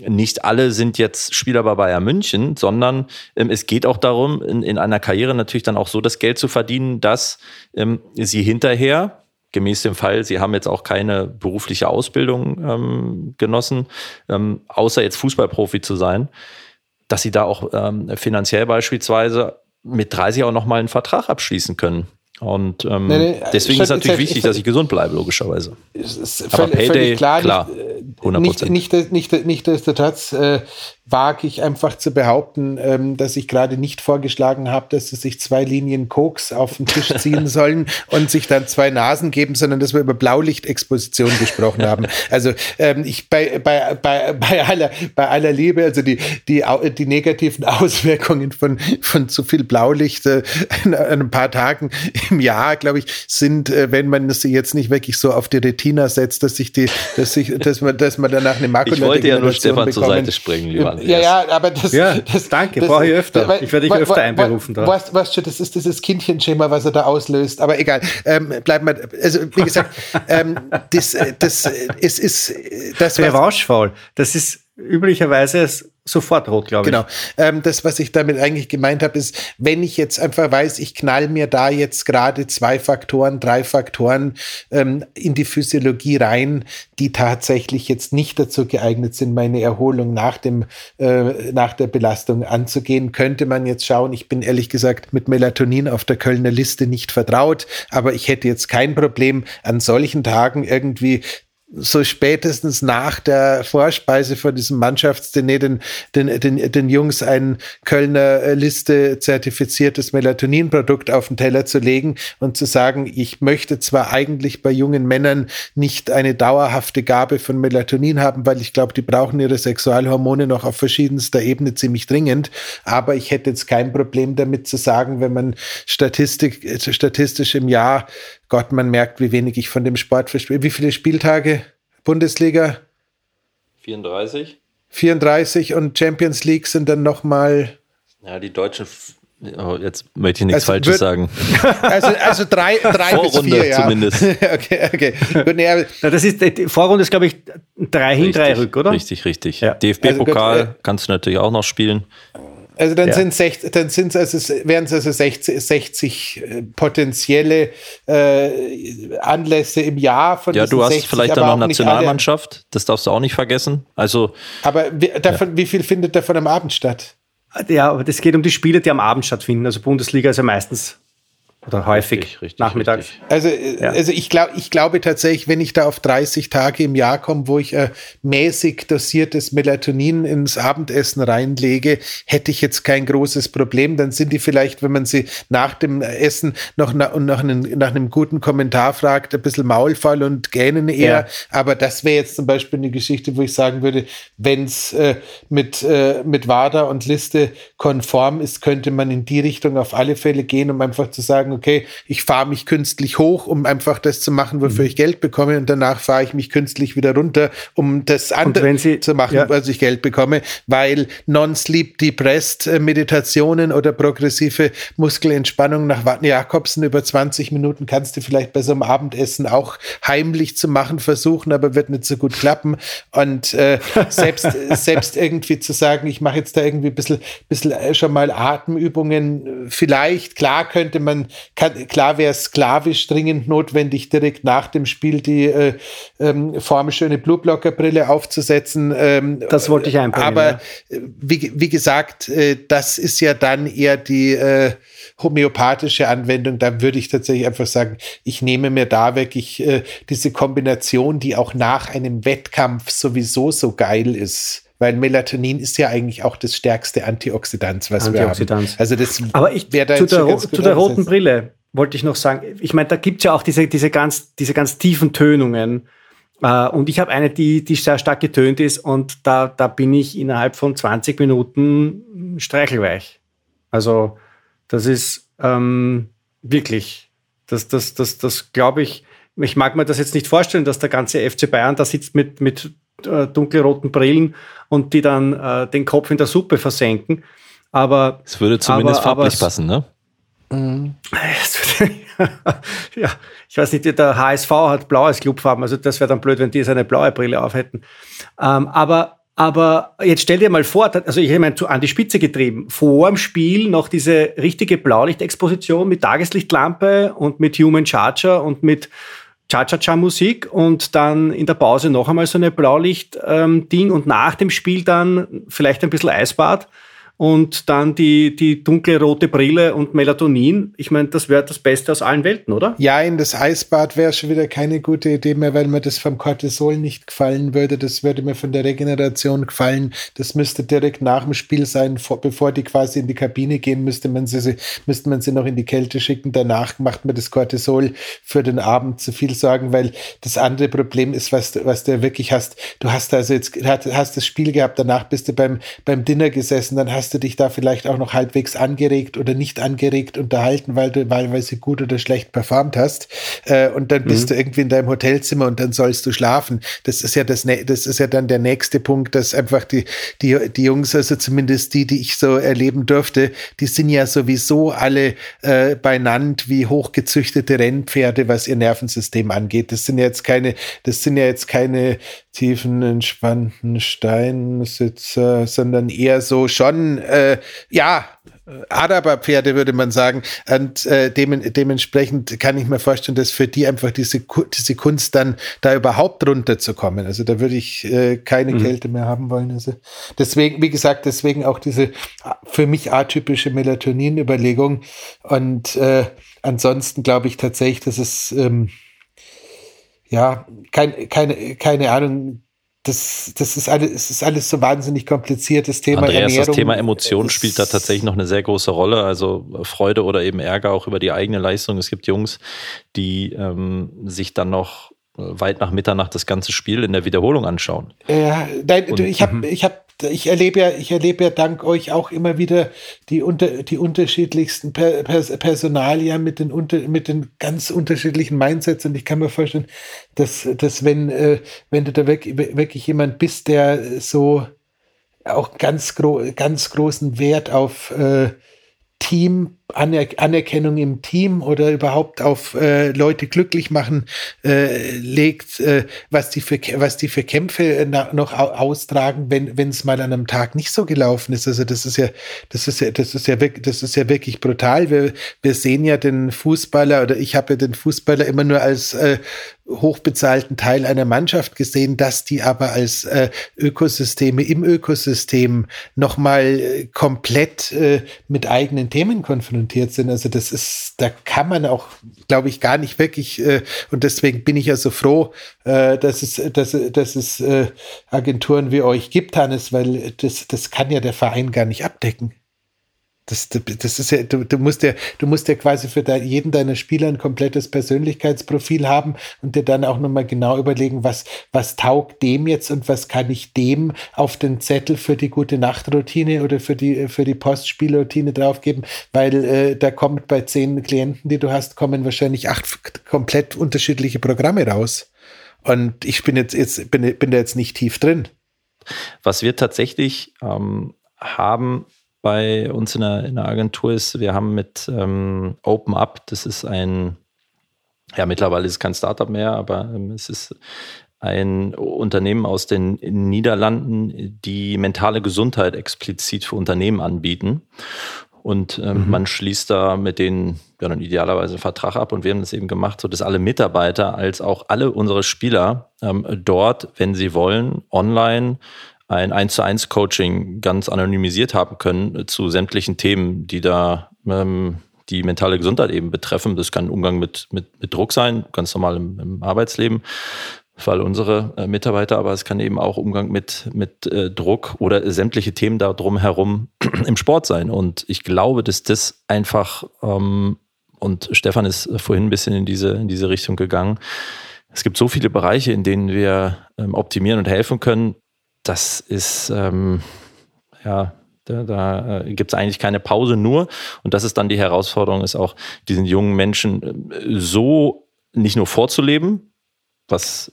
nicht alle sind jetzt Spieler bei Bayern München, sondern es geht auch darum, in einer Karriere natürlich dann auch so das Geld zu verdienen, dass sie hinterher, gemäß dem Fall, sie haben jetzt auch keine berufliche Ausbildung genossen, außer jetzt Fußballprofi zu sein, dass sie da auch finanziell beispielsweise mit 30 auch nochmal einen Vertrag abschließen können. Und deswegen ist es natürlich wichtig, dass ich gesund bleibe, logischerweise. Aber Payday, klar, 100%. Nichtsdestotrotz wage ich einfach zu behaupten, dass ich gerade nicht vorgeschlagen habe, dass sie sich 2 Linien Koks auf den Tisch ziehen sollen und sich dann 2 Nasen geben, sondern dass wir über Blaulichtexposition gesprochen haben. Also ich bei aller Liebe, also die negativen Auswirkungen von zu viel Blaulicht in ein paar Tagen im Jahr, glaube ich, sind, wenn man sie jetzt nicht wirklich so auf die Retina setzt, dass man danach eine Makuladegeneration bekommt. Ich wollte ja nur Stefan zur Seite springen, lieber Andreas. Ja, aber das danke, brauche ich öfter. Ich werde dich öfter einberufen. Weißt du, das ist dieses Kindchenschema, was er da auslöst. Aber egal, bleiben wir, also wie gesagt, es ist das, was... Revanchefaul, das ist üblicherweise sofort rot, glaube ich. Genau. Das, was ich damit eigentlich gemeint habe, ist, wenn ich jetzt einfach weiß, ich knall mir da jetzt gerade 2 Faktoren, 3 Faktoren in die Physiologie rein, die tatsächlich jetzt nicht dazu geeignet sind, meine Erholung nach der Belastung anzugehen, könnte man jetzt schauen. Ich bin ehrlich gesagt mit Melatonin auf der Kölner Liste nicht vertraut, aber ich hätte jetzt kein Problem, an solchen Tagen irgendwie so spätestens nach der Vorspeise von diesem Mannschaftsdiner den Jungs ein Kölner Liste zertifiziertes Melatoninprodukt auf den Teller zu legen und zu sagen, ich möchte zwar eigentlich bei jungen Männern nicht eine dauerhafte Gabe von Melatonin haben, weil ich glaube, die brauchen ihre Sexualhormone noch auf verschiedenster Ebene ziemlich dringend, aber ich hätte jetzt kein Problem damit zu sagen, wenn man statistisch im Jahr, Gott, man merkt, wie wenig ich von dem Sport verstehe. Wie viele Spieltage Bundesliga? 34. 34 und Champions League sind dann nochmal... Ja, die Deutschen Oh, jetzt möchte ich nichts Falsches sagen. Also drei Vorrunde bis vier, ja. Zumindest. Okay. Gut, ne, das ist, die Vorrunde ist, glaube ich, 3 hin, 3 rück, oder? Richtig. Ja. DFB-Pokal kannst du natürlich auch noch spielen. Also dann wären es 60 potenzielle Anlässe im Jahr von diesen 60. Ja, du hast 60, vielleicht dann noch Nationalmannschaft, das darfst du auch nicht vergessen. Also, aber wie viel findet davon am Abend statt? Ja, aber das geht um die Spiele, die am Abend stattfinden. Also Bundesliga ist ja meistens oder häufig richtig, nachmittags. Richtig. Also ich glaube tatsächlich, wenn ich da auf 30 Tage im Jahr komme, wo ich mäßig dosiertes Melatonin ins Abendessen reinlege, hätte ich jetzt kein großes Problem. Dann sind die vielleicht, wenn man sie nach dem Essen noch nach einem guten Kommentar fragt, ein bisschen maulvoll und gähnen eher. Ja. Aber das wäre jetzt zum Beispiel eine Geschichte, wo ich sagen würde, wenn es mit WADA und Liste konform ist, könnte man in die Richtung auf alle Fälle gehen, um einfach zu sagen, okay, ich fahre mich künstlich hoch, um einfach das zu machen, wofür ich Geld bekomme, und danach fahre ich mich künstlich wieder runter, um das andere zu machen, was ich Geld bekomme, weil Non-Sleep Depressed Meditationen oder progressive Muskelentspannung nach Jakobsen über 20 Minuten kannst du vielleicht bei so einem Abendessen auch heimlich zu machen versuchen, aber wird nicht so gut klappen, und selbst irgendwie zu sagen, ich mache jetzt da irgendwie ein bisschen schon mal Atemübungen, vielleicht, klar wäre es sklavisch dringend notwendig, direkt nach dem Spiel die formschöne Blue-Blocker-Brille aufzusetzen. Das wollte ich einbringen. Aber wie gesagt, das ist ja dann eher die homöopathische Anwendung. Da würde ich tatsächlich einfach sagen, ich nehme mir da wirklich diese Kombination, die auch nach einem Wettkampf sowieso so geil ist. Weil Melatonin ist ja eigentlich auch das stärkste Antioxidant, was wir haben. Also das Aber zu der roten Brille wollte ich noch sagen, ich meine, da gibt es ja auch diese ganz tiefen Tönungen. Und ich habe eine, die sehr stark getönt ist, und da bin ich innerhalb von 20 Minuten streichelweich. Also das ist wirklich, das glaube ich, mag mir das jetzt nicht vorstellen, dass der ganze FC Bayern da sitzt mit dunkelroten Brillen und die dann den Kopf in der Suppe versenken. Aber es würde zumindest farblich passen, ne? Ja, ich weiß nicht, der HSV hat blaues Clubfarben, also das wäre dann blöd, wenn die seine blaue Brille auf hätten. Aber jetzt stell dir mal vor, also ich meine, an die Spitze getrieben, vor dem Spiel noch diese richtige Blaulichtexposition mit Tageslichtlampe und mit Human Charger und mit Cha-Cha-Cha-Musik, und dann in der Pause noch einmal so eine Blaulicht-Ding, und nach dem Spiel dann vielleicht ein bisschen Eisbad und dann die dunkelrote Brille und Melatonin. Ich meine, das wäre das Beste aus allen Welten, oder? Ja, in das Eisbad wäre schon wieder keine gute Idee mehr, weil mir das vom Cortisol nicht gefallen würde. Das würde mir von der Regeneration gefallen. Das müsste direkt nach dem Spiel sein, bevor die quasi in die Kabine gehen, müsste man sie noch in die Kälte schicken. Danach macht mir das Cortisol für den Abend zu viel Sorgen, weil das andere Problem ist, was du wirklich hast. Du hast also hast das Spiel gehabt, danach bist du beim Dinner gesessen, dann hast du dich da vielleicht auch noch halbwegs angeregt oder nicht angeregt unterhalten, weil du wahlweise gut oder schlecht performt hast, und dann bist du irgendwie in deinem Hotelzimmer und dann sollst du schlafen. Das ist ja dann der nächste Punkt, dass einfach die Jungs, also zumindest die ich so erleben durfte, die sind ja sowieso alle beinannt wie hochgezüchtete Rennpferde, was ihr Nervensystem angeht. Das sind ja jetzt keine tiefen, entspannten Steinsitzer, sondern eher so schon, Araberpferde, würde man sagen. Und dementsprechend kann ich mir vorstellen, dass für die einfach diese Kunst dann da überhaupt runterzukommen. Also da würde ich keine Kälte mehr haben wollen. Also deswegen, wie gesagt, auch diese für mich atypische Melatonin-Überlegung. Und ansonsten glaube ich tatsächlich, dass es keine Ahnung. Das ist alles so wahnsinnig kompliziertes Thema. Andreas, Ernährung, das Thema Emotionen spielt da tatsächlich noch eine sehr große Rolle. Also Freude oder eben Ärger auch über die eigene Leistung. Es gibt Jungs, die sich dann noch weit nach Mitternacht das ganze Spiel in der Wiederholung anschauen. Ja, nein, ich erlebe ja dank euch auch immer wieder die unterschiedlichsten Personalien mit den ganz unterschiedlichen Mindsets, und ich kann mir vorstellen, dass wenn du da wirklich jemand bist, der so auch ganz großen Wert auf Team, Anerkennung im Team oder überhaupt auf Leute glücklich machen legt, was die für Kämpfe noch austragen, wenn es mal an einem Tag nicht so gelaufen ist. Also das ist ja wirklich brutal. Wir sehen ja den Fußballer, oder ich habe ja den Fußballer immer nur als hochbezahlten Teil einer Mannschaft gesehen, dass die aber als Ökosysteme im Ökosystem nochmal komplett mit eigenen Themen konfrontiert sind. Also das ist, da kann man auch, glaube ich, gar nicht wirklich und deswegen bin ich ja so froh, dass es Agenturen wie euch gibt, Hannes, weil das kann ja der Verein gar nicht abdecken. Das ist ja, du musst ja quasi für jeden deiner Spieler ein komplettes Persönlichkeitsprofil haben und dir dann auch nochmal genau überlegen, was taugt dem jetzt und was kann ich dem auf den Zettel für die Gute-Nacht-Routine oder für die Postspielroutine draufgeben, weil da kommt bei 10 Klienten, die du hast, kommen wahrscheinlich 8 komplett unterschiedliche Programme raus. Und ich bin da jetzt nicht tief drin. Was wir tatsächlich haben bei uns in der Agentur ist, wir haben mit Open Up, das ist ein, ja, mittlerweile ist es kein Startup mehr, aber es ist ein Unternehmen aus den Niederlanden, die mentale Gesundheit explizit für Unternehmen anbieten. Und man schließt da mit denen ja dann idealerweise einen Vertrag ab. Und wir haben das eben gemacht, sodass alle Mitarbeiter als auch alle unsere Spieler dort, wenn sie wollen, online ein 1:1-Coaching ganz anonymisiert haben können zu sämtlichen Themen, die da die mentale Gesundheit eben betreffen. Das kann Umgang mit Druck sein, ganz normal im Arbeitsleben, weil unsere Mitarbeiter, aber es kann eben auch Umgang mit Druck oder sämtliche Themen da drumherum im Sport sein. Und ich glaube, dass das einfach, und Stefan ist vorhin ein bisschen in diese Richtung gegangen, es gibt so viele Bereiche, in denen wir optimieren und helfen können. Das ist, da gibt es eigentlich keine Pause nur. Und das ist dann die Herausforderung, ist auch diesen jungen Menschen so nicht nur vorzuleben, was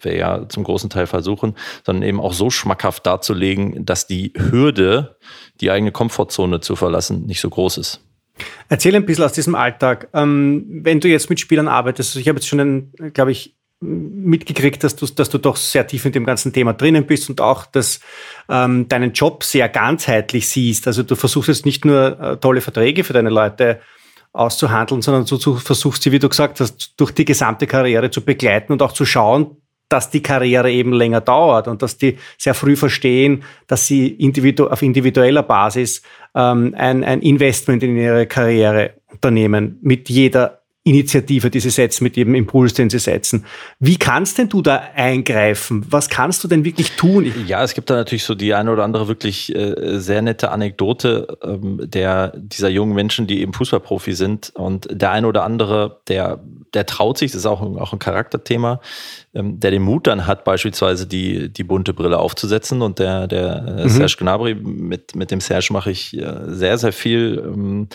wir ja zum großen Teil versuchen, sondern eben auch so schmackhaft darzulegen, dass die Hürde, die eigene Komfortzone zu verlassen, nicht so groß ist. Erzähl ein bisschen aus diesem Alltag. Wenn du jetzt mit Spielern arbeitest, ich habe jetzt schon einen, glaube ich, mitgekriegt, dass du doch sehr tief in dem ganzen Thema drinnen bist und auch, dass deinen Job sehr ganzheitlich siehst. Also du versuchst jetzt nicht nur tolle Verträge für deine Leute auszuhandeln, sondern du versuchst sie, wie du gesagt hast, durch die gesamte Karriere zu begleiten und auch zu schauen, dass die Karriere eben länger dauert und dass die sehr früh verstehen, dass sie auf individueller Basis ein Investment in ihre Karriere unternehmen mit jeder Initiative, die sie setzen, mit jedem Impuls, den sie setzen. Wie kannst denn du da eingreifen? Was kannst du denn wirklich tun? Ja, es gibt da natürlich so die eine oder andere wirklich sehr nette Anekdote dieser jungen Menschen, die eben Fußballprofi sind. Und der eine oder andere, der traut sich, das ist auch ein Charakterthema, der den Mut dann hat, beispielsweise die bunte Brille aufzusetzen. Und der Serge Gnabry, mit dem Serge mache ich sehr, sehr viel.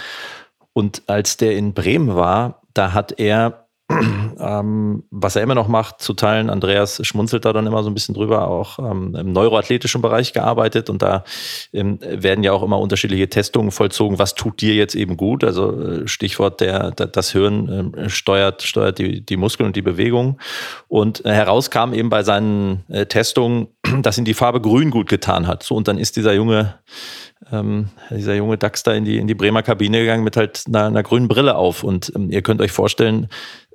Und als der in Bremen war, da hat er, was er immer noch macht, zu Teilen, Andreas schmunzelt da dann immer so ein bisschen drüber, auch im neuroathletischen Bereich gearbeitet und da werden ja auch immer unterschiedliche Testungen vollzogen, was tut dir jetzt eben gut, also Stichwort, das Hirn steuert die Muskeln und die Bewegung und herauskam eben bei seinen Testungen, dass ihm die Farbe Grün gut getan hat. So, und dann ist dieser junge Dachs da in die Bremer Kabine gegangen mit halt einer grünen Brille auf. Und ihr könnt euch vorstellen,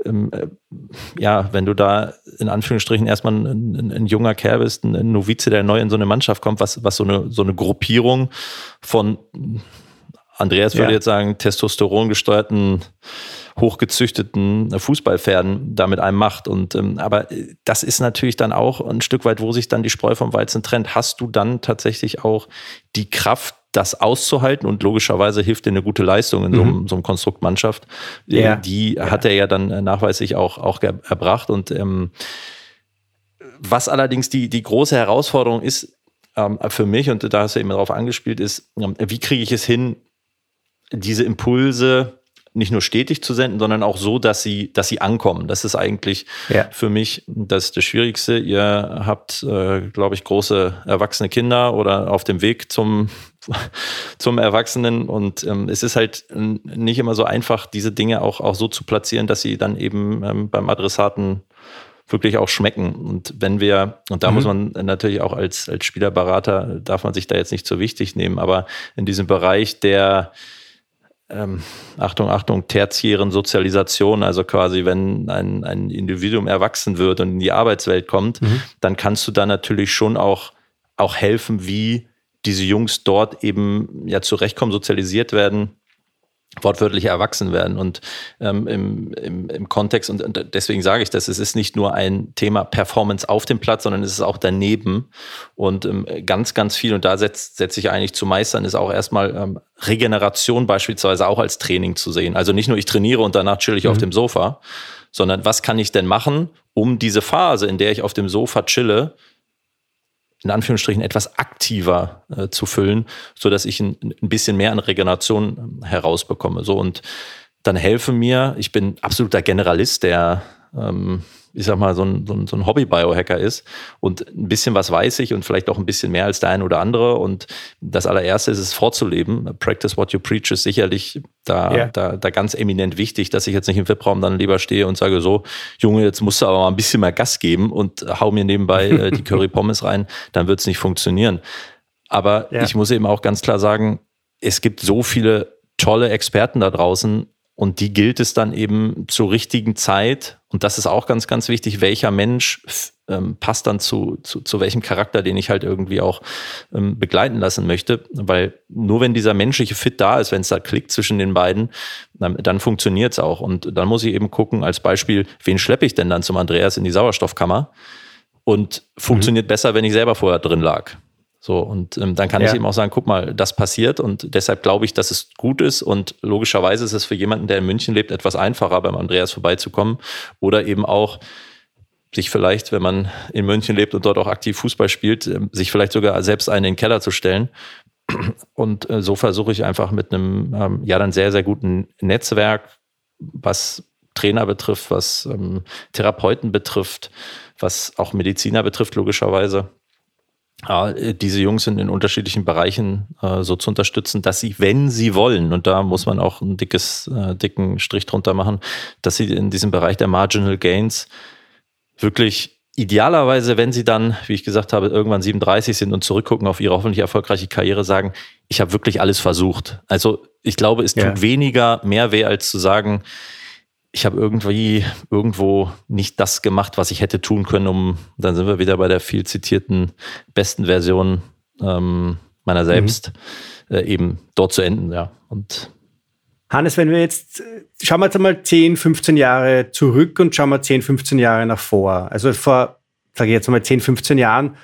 wenn du da in Anführungsstrichen erstmal ein junger Kerl bist, ein Novize, der neu in so eine Mannschaft kommt, was so eine Gruppierung von, Andreas würde jetzt sagen, Testosteron gesteuerten, hochgezüchteten Fußballpferden da mit einem macht. Und aber das ist natürlich dann auch ein Stück weit, wo sich dann die Spreu vom Weizen trennt. Hast du dann tatsächlich auch die Kraft, das auszuhalten? Und logischerweise hilft dir eine gute Leistung in so einem Konstrukt Mannschaft. Ja. Die hat er ja dann nachweislich auch erbracht. Und was allerdings die große Herausforderung ist für mich, und da hast du eben darauf angespielt, ist, wie kriege ich es hin, diese Impulse nicht nur stetig zu senden, sondern auch so, dass sie ankommen. Das ist eigentlich für mich das Schwierigste. Ihr habt, glaube ich, große erwachsene Kinder oder auf dem Weg zum zum Erwachsenen. Und es ist halt nicht immer so einfach, diese Dinge auch so zu platzieren, dass sie dann eben beim Adressaten wirklich auch schmecken. Und wenn wir, und da muss man natürlich auch als Spielerberater, darf man sich da jetzt nicht so wichtig nehmen, aber in diesem Bereich der Achtung, tertiären Sozialisation, also quasi, wenn ein Individuum erwachsen wird und in die Arbeitswelt kommt, dann kannst du da natürlich schon auch helfen, wie diese Jungs dort eben ja zurechtkommen, sozialisiert werden, wortwörtlich erwachsen werden. Und im Kontext, und deswegen sage ich das, es ist nicht nur ein Thema Performance auf dem Platz, sondern es ist auch daneben. Und ganz, ganz viel, und da setze ich eigentlich zu meistern, ist auch erstmal Regeneration beispielsweise auch als Training zu sehen. Also nicht nur ich trainiere und danach chill ich auf dem Sofa, sondern was kann ich denn machen, um diese Phase, in der ich auf dem Sofa chille, in Anführungsstrichen etwas aktiver zu füllen, sodass ich ein bisschen mehr an Regeneration herausbekomme. So, und dann helfe mir, ich bin absoluter Generalist, der, ich sag mal, so ein Hobby-Biohacker ist und ein bisschen was weiß ich und vielleicht auch ein bisschen mehr als der ein oder andere. Und das allererste ist es vorzuleben. Practice what you preach ist sicherlich da ganz eminent wichtig, dass ich jetzt nicht im VIP-Raum dann lieber stehe und sage so, Junge, jetzt musst du aber mal ein bisschen mehr Gas geben und hau mir nebenbei die Curry-Pommes rein, dann wird es nicht funktionieren. Aber ich muss eben auch ganz klar sagen, es gibt so viele tolle Experten da draußen, und die gilt es dann eben zur richtigen Zeit, und das ist auch ganz, ganz wichtig, welcher Mensch passt dann zu welchem Charakter, den ich halt irgendwie auch begleiten lassen möchte. Weil nur wenn dieser menschliche Fit da ist, wenn es da klickt zwischen den beiden, dann funktioniert es auch. Und dann muss ich eben gucken, als Beispiel, wen schleppe ich denn dann zum Andreas in die Sauerstoffkammer? Und funktioniert besser, wenn ich selber vorher drin lag. So, und dann kann ich eben auch sagen, guck mal, das passiert und deshalb glaube ich, dass es gut ist, und logischerweise ist es für jemanden, der in München lebt, etwas einfacher, beim Andreas vorbeizukommen oder eben auch sich vielleicht, wenn man in München lebt und dort auch aktiv Fußball spielt, sich vielleicht sogar selbst einen in den Keller zu stellen. Und so versuche ich einfach mit einem dann sehr, sehr guten Netzwerk, was Trainer betrifft, was Therapeuten betrifft, was auch Mediziner betrifft logischerweise, diese Jungs in unterschiedlichen Bereichen so zu unterstützen, dass sie, wenn sie wollen, und da muss man auch einen dicken Strich drunter machen, dass sie in diesem Bereich der Marginal Gains wirklich idealerweise, wenn sie dann, wie ich gesagt habe, irgendwann 37 sind und zurückgucken auf ihre hoffentlich erfolgreiche Karriere, sagen, ich habe wirklich alles versucht. Also ich glaube, es tut weniger mehr weh, als zu sagen, ich habe irgendwo nicht das gemacht, was ich hätte tun können, dann sind wir wieder bei der viel zitierten besten Version meiner selbst, eben dort zu enden, Und Hannes, wenn wir jetzt, schauen wir jetzt einmal 10, 15 Jahre zurück und schauen wir 10, 15 Jahre nach vor. Also vor, sage ich jetzt einmal 10, 15 Jahren,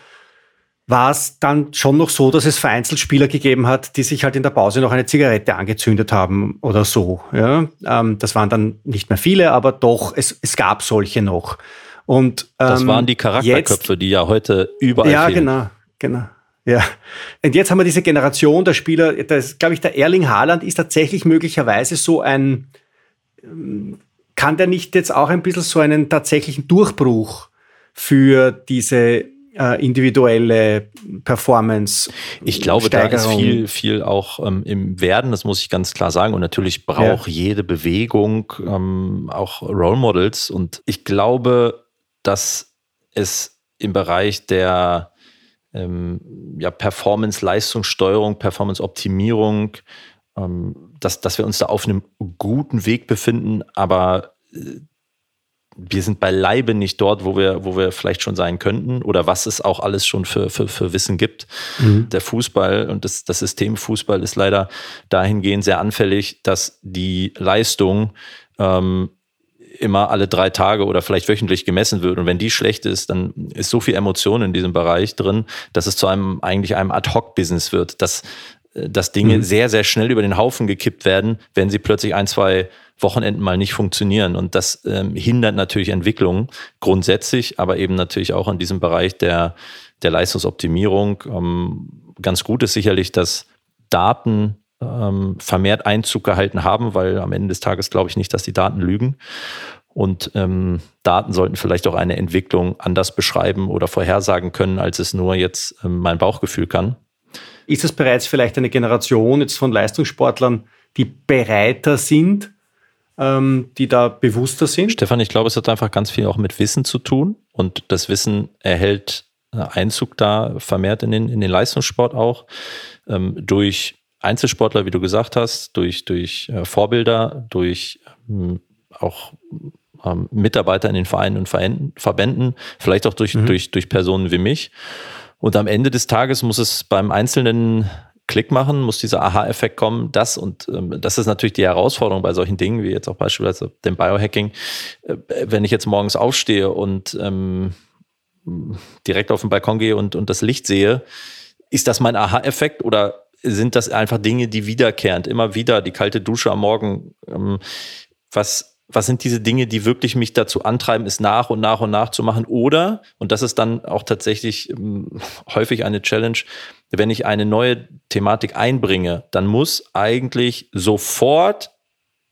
war es dann schon noch so, dass es vereinzelt Spieler gegeben hat, die sich halt in der Pause noch eine Zigarette angezündet haben oder so. Ja? Das waren dann nicht mehr viele, aber doch, es gab solche noch. Und das waren die Charakterköpfe, die ja heute überall fehlen. Genau. Ja. Und jetzt haben wir diese Generation der Spieler, glaube ich, der Erling Haaland ist tatsächlich möglicherweise so ein, kann der nicht jetzt auch ein bisschen so einen tatsächlichen Durchbruch für diese individuelle Performance. Ich glaube, Steigerung. Da ist viel auch im Werden, das muss ich ganz klar sagen. Und natürlich braucht jede Bewegung auch Role Models. Und ich glaube, dass es im Bereich der Performance-Leistungssteuerung, Performance-Optimierung, dass wir uns da auf einem guten Weg befinden, aber wir sind beileibe nicht dort, wo wir vielleicht schon sein könnten oder was es auch alles schon für Wissen gibt. Der Fußball und das System Fußball ist leider dahingehend sehr anfällig, dass die Leistung immer alle 3 Tage oder vielleicht wöchentlich gemessen wird. Und wenn die schlecht ist, dann ist so viel Emotion in diesem Bereich drin, dass es zu einem Ad-Hoc-Business wird, dass Dinge sehr, sehr schnell über den Haufen gekippt werden, wenn sie plötzlich 1, 2 Wochenenden mal nicht funktionieren. Und das hindert natürlich Entwicklung grundsätzlich, aber eben natürlich auch in diesem Bereich der Leistungsoptimierung. Ganz gut ist sicherlich, dass Daten vermehrt Einzug gehalten haben, weil am Ende des Tages glaube ich nicht, dass die Daten lügen. Und Daten sollten vielleicht auch eine Entwicklung anders beschreiben oder vorhersagen können, als es nur jetzt mein Bauchgefühl kann. Ist das bereits vielleicht eine Generation jetzt von Leistungssportlern, die bereiter sind, die da bewusster sind? Stefan, ich glaube, es hat einfach ganz viel auch mit Wissen zu tun. Und das Wissen erhält Einzug da vermehrt in den Leistungssport auch. Durch Einzelsportler, wie du gesagt hast, durch Vorbilder, durch auch Mitarbeiter in den Vereinen und Verbänden, vielleicht auch durch Personen wie mich. Und am Ende des Tages muss es beim Einzelnen Klick machen, muss dieser Aha-Effekt kommen. Das ist natürlich die Herausforderung bei solchen Dingen, wie jetzt auch beispielsweise dem Biohacking. Wenn ich jetzt morgens aufstehe und direkt auf den Balkon gehe und das Licht sehe, ist das mein Aha-Effekt oder sind das einfach Dinge, die wiederkehrend, immer wieder, die kalte Dusche am Morgen, was sind diese Dinge, die wirklich mich dazu antreiben, es nach und nach und nach zu machen? Oder, und das ist dann auch tatsächlich häufig eine Challenge, wenn ich eine neue Thematik einbringe, dann muss eigentlich sofort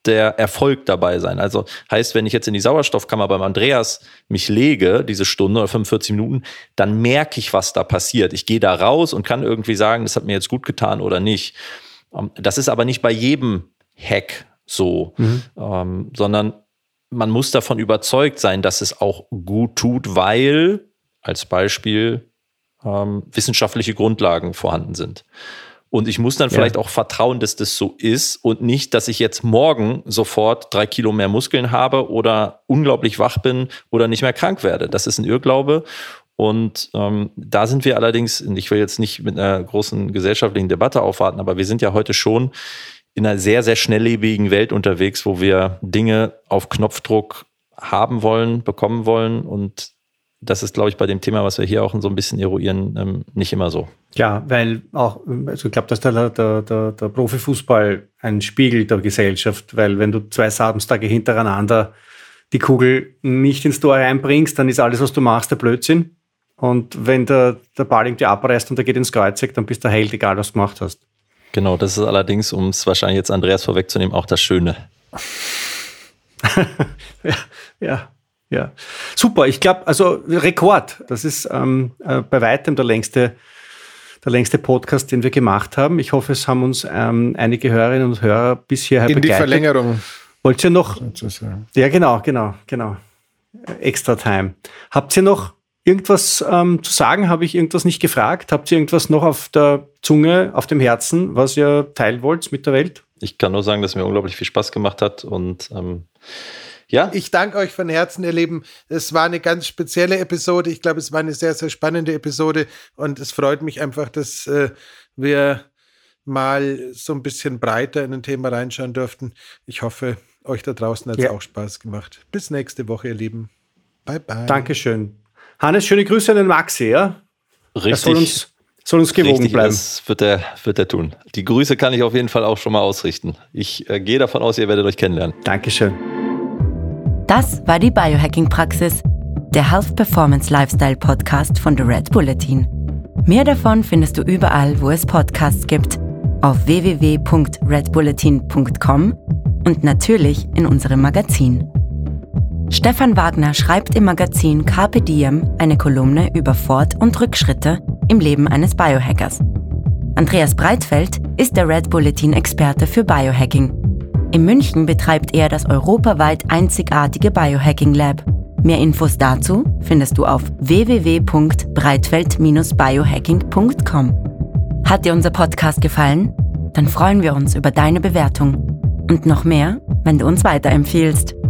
der Erfolg dabei sein. Also heißt, wenn ich jetzt in die Sauerstoffkammer beim Andreas mich lege, diese Stunde oder 45 Minuten, dann merke ich, was da passiert. Ich gehe da raus und kann irgendwie sagen, das hat mir jetzt gut getan oder nicht. Das ist aber nicht bei jedem Hack so, sondern man muss davon überzeugt sein, dass es auch gut tut, weil als Beispiel wissenschaftliche Grundlagen vorhanden sind. Und ich muss dann vielleicht auch vertrauen, dass das so ist und nicht, dass ich jetzt morgen sofort 3 Kilo mehr Muskeln habe oder unglaublich wach bin oder nicht mehr krank werde. Das ist ein Irrglaube. Und da sind wir allerdings, ich will jetzt nicht mit einer großen gesellschaftlichen Debatte aufwarten, aber wir sind ja heute schon in einer sehr, sehr schnelllebigen Welt unterwegs, wo wir Dinge auf Knopfdruck haben wollen, bekommen wollen. Und das ist, glaube ich, bei dem Thema, was wir hier auch so ein bisschen eruieren, nicht immer so. Ja, weil auch, also ich glaube, dass der Profifußball ein Spiegel der Gesellschaft, weil wenn du 2 Samstage hintereinander die Kugel nicht ins Tor reinbringst, dann ist alles, was du machst, der Blödsinn. Und wenn der Ball irgendwie abreißt und der geht ins Kreuzeck, dann bist du Held, egal was du gemacht hast. Genau, das ist allerdings, um es wahrscheinlich jetzt Andreas vorwegzunehmen, auch das Schöne. ja. Super, ich glaube, also Rekord. Das ist bei weitem der längste Podcast, den wir gemacht haben. Ich hoffe, es haben uns einige Hörerinnen und Hörer bis hierher begleitet. In die Verlängerung. Wollt ihr noch? Sozusagen. Ja, genau. Extra Time. Habt ihr noch irgendwas zu sagen? Habe ich irgendwas nicht gefragt? Habt ihr irgendwas noch auf der Zunge, auf dem Herzen, was ihr teilen wollt mit der Welt? Ich kann nur sagen, dass mir unglaublich viel Spaß gemacht hat und ja. Ich danke euch von Herzen, ihr Lieben. Es war eine ganz spezielle Episode. Ich glaube, es war eine sehr, sehr spannende Episode und es freut mich einfach, dass wir mal so ein bisschen breiter in ein Thema reinschauen durften. Ich hoffe, euch da draußen hat es auch Spaß gemacht. Bis nächste Woche, ihr Lieben. Bye, bye. Dankeschön. Hannes, schöne Grüße an den Maxi, ja? Richtig. Er soll uns gewogen bleiben. Das wird er tun. Die Grüße kann ich auf jeden Fall auch schon mal ausrichten. Ich gehe davon aus, ihr werdet euch kennenlernen. Dankeschön. Das war die Biohacking-Praxis, der Health Performance Lifestyle Podcast von The Red Bulletin. Mehr davon findest du überall, wo es Podcasts gibt, auf www.redbulletin.com und natürlich in unserem Magazin. Stefan Wagner schreibt im Magazin Carpe Diem eine Kolumne über Fort- und Rückschritte im Leben eines Biohackers. Andreas Breitfeld ist der Red Bulletin-Experte für Biohacking. In München betreibt er das europaweit einzigartige Biohacking Lab. Mehr Infos dazu findest du auf www.breitfeld-biohacking.com. Hat dir unser Podcast gefallen? Dann freuen wir uns über deine Bewertung. Und noch mehr, wenn du uns weiterempfiehlst.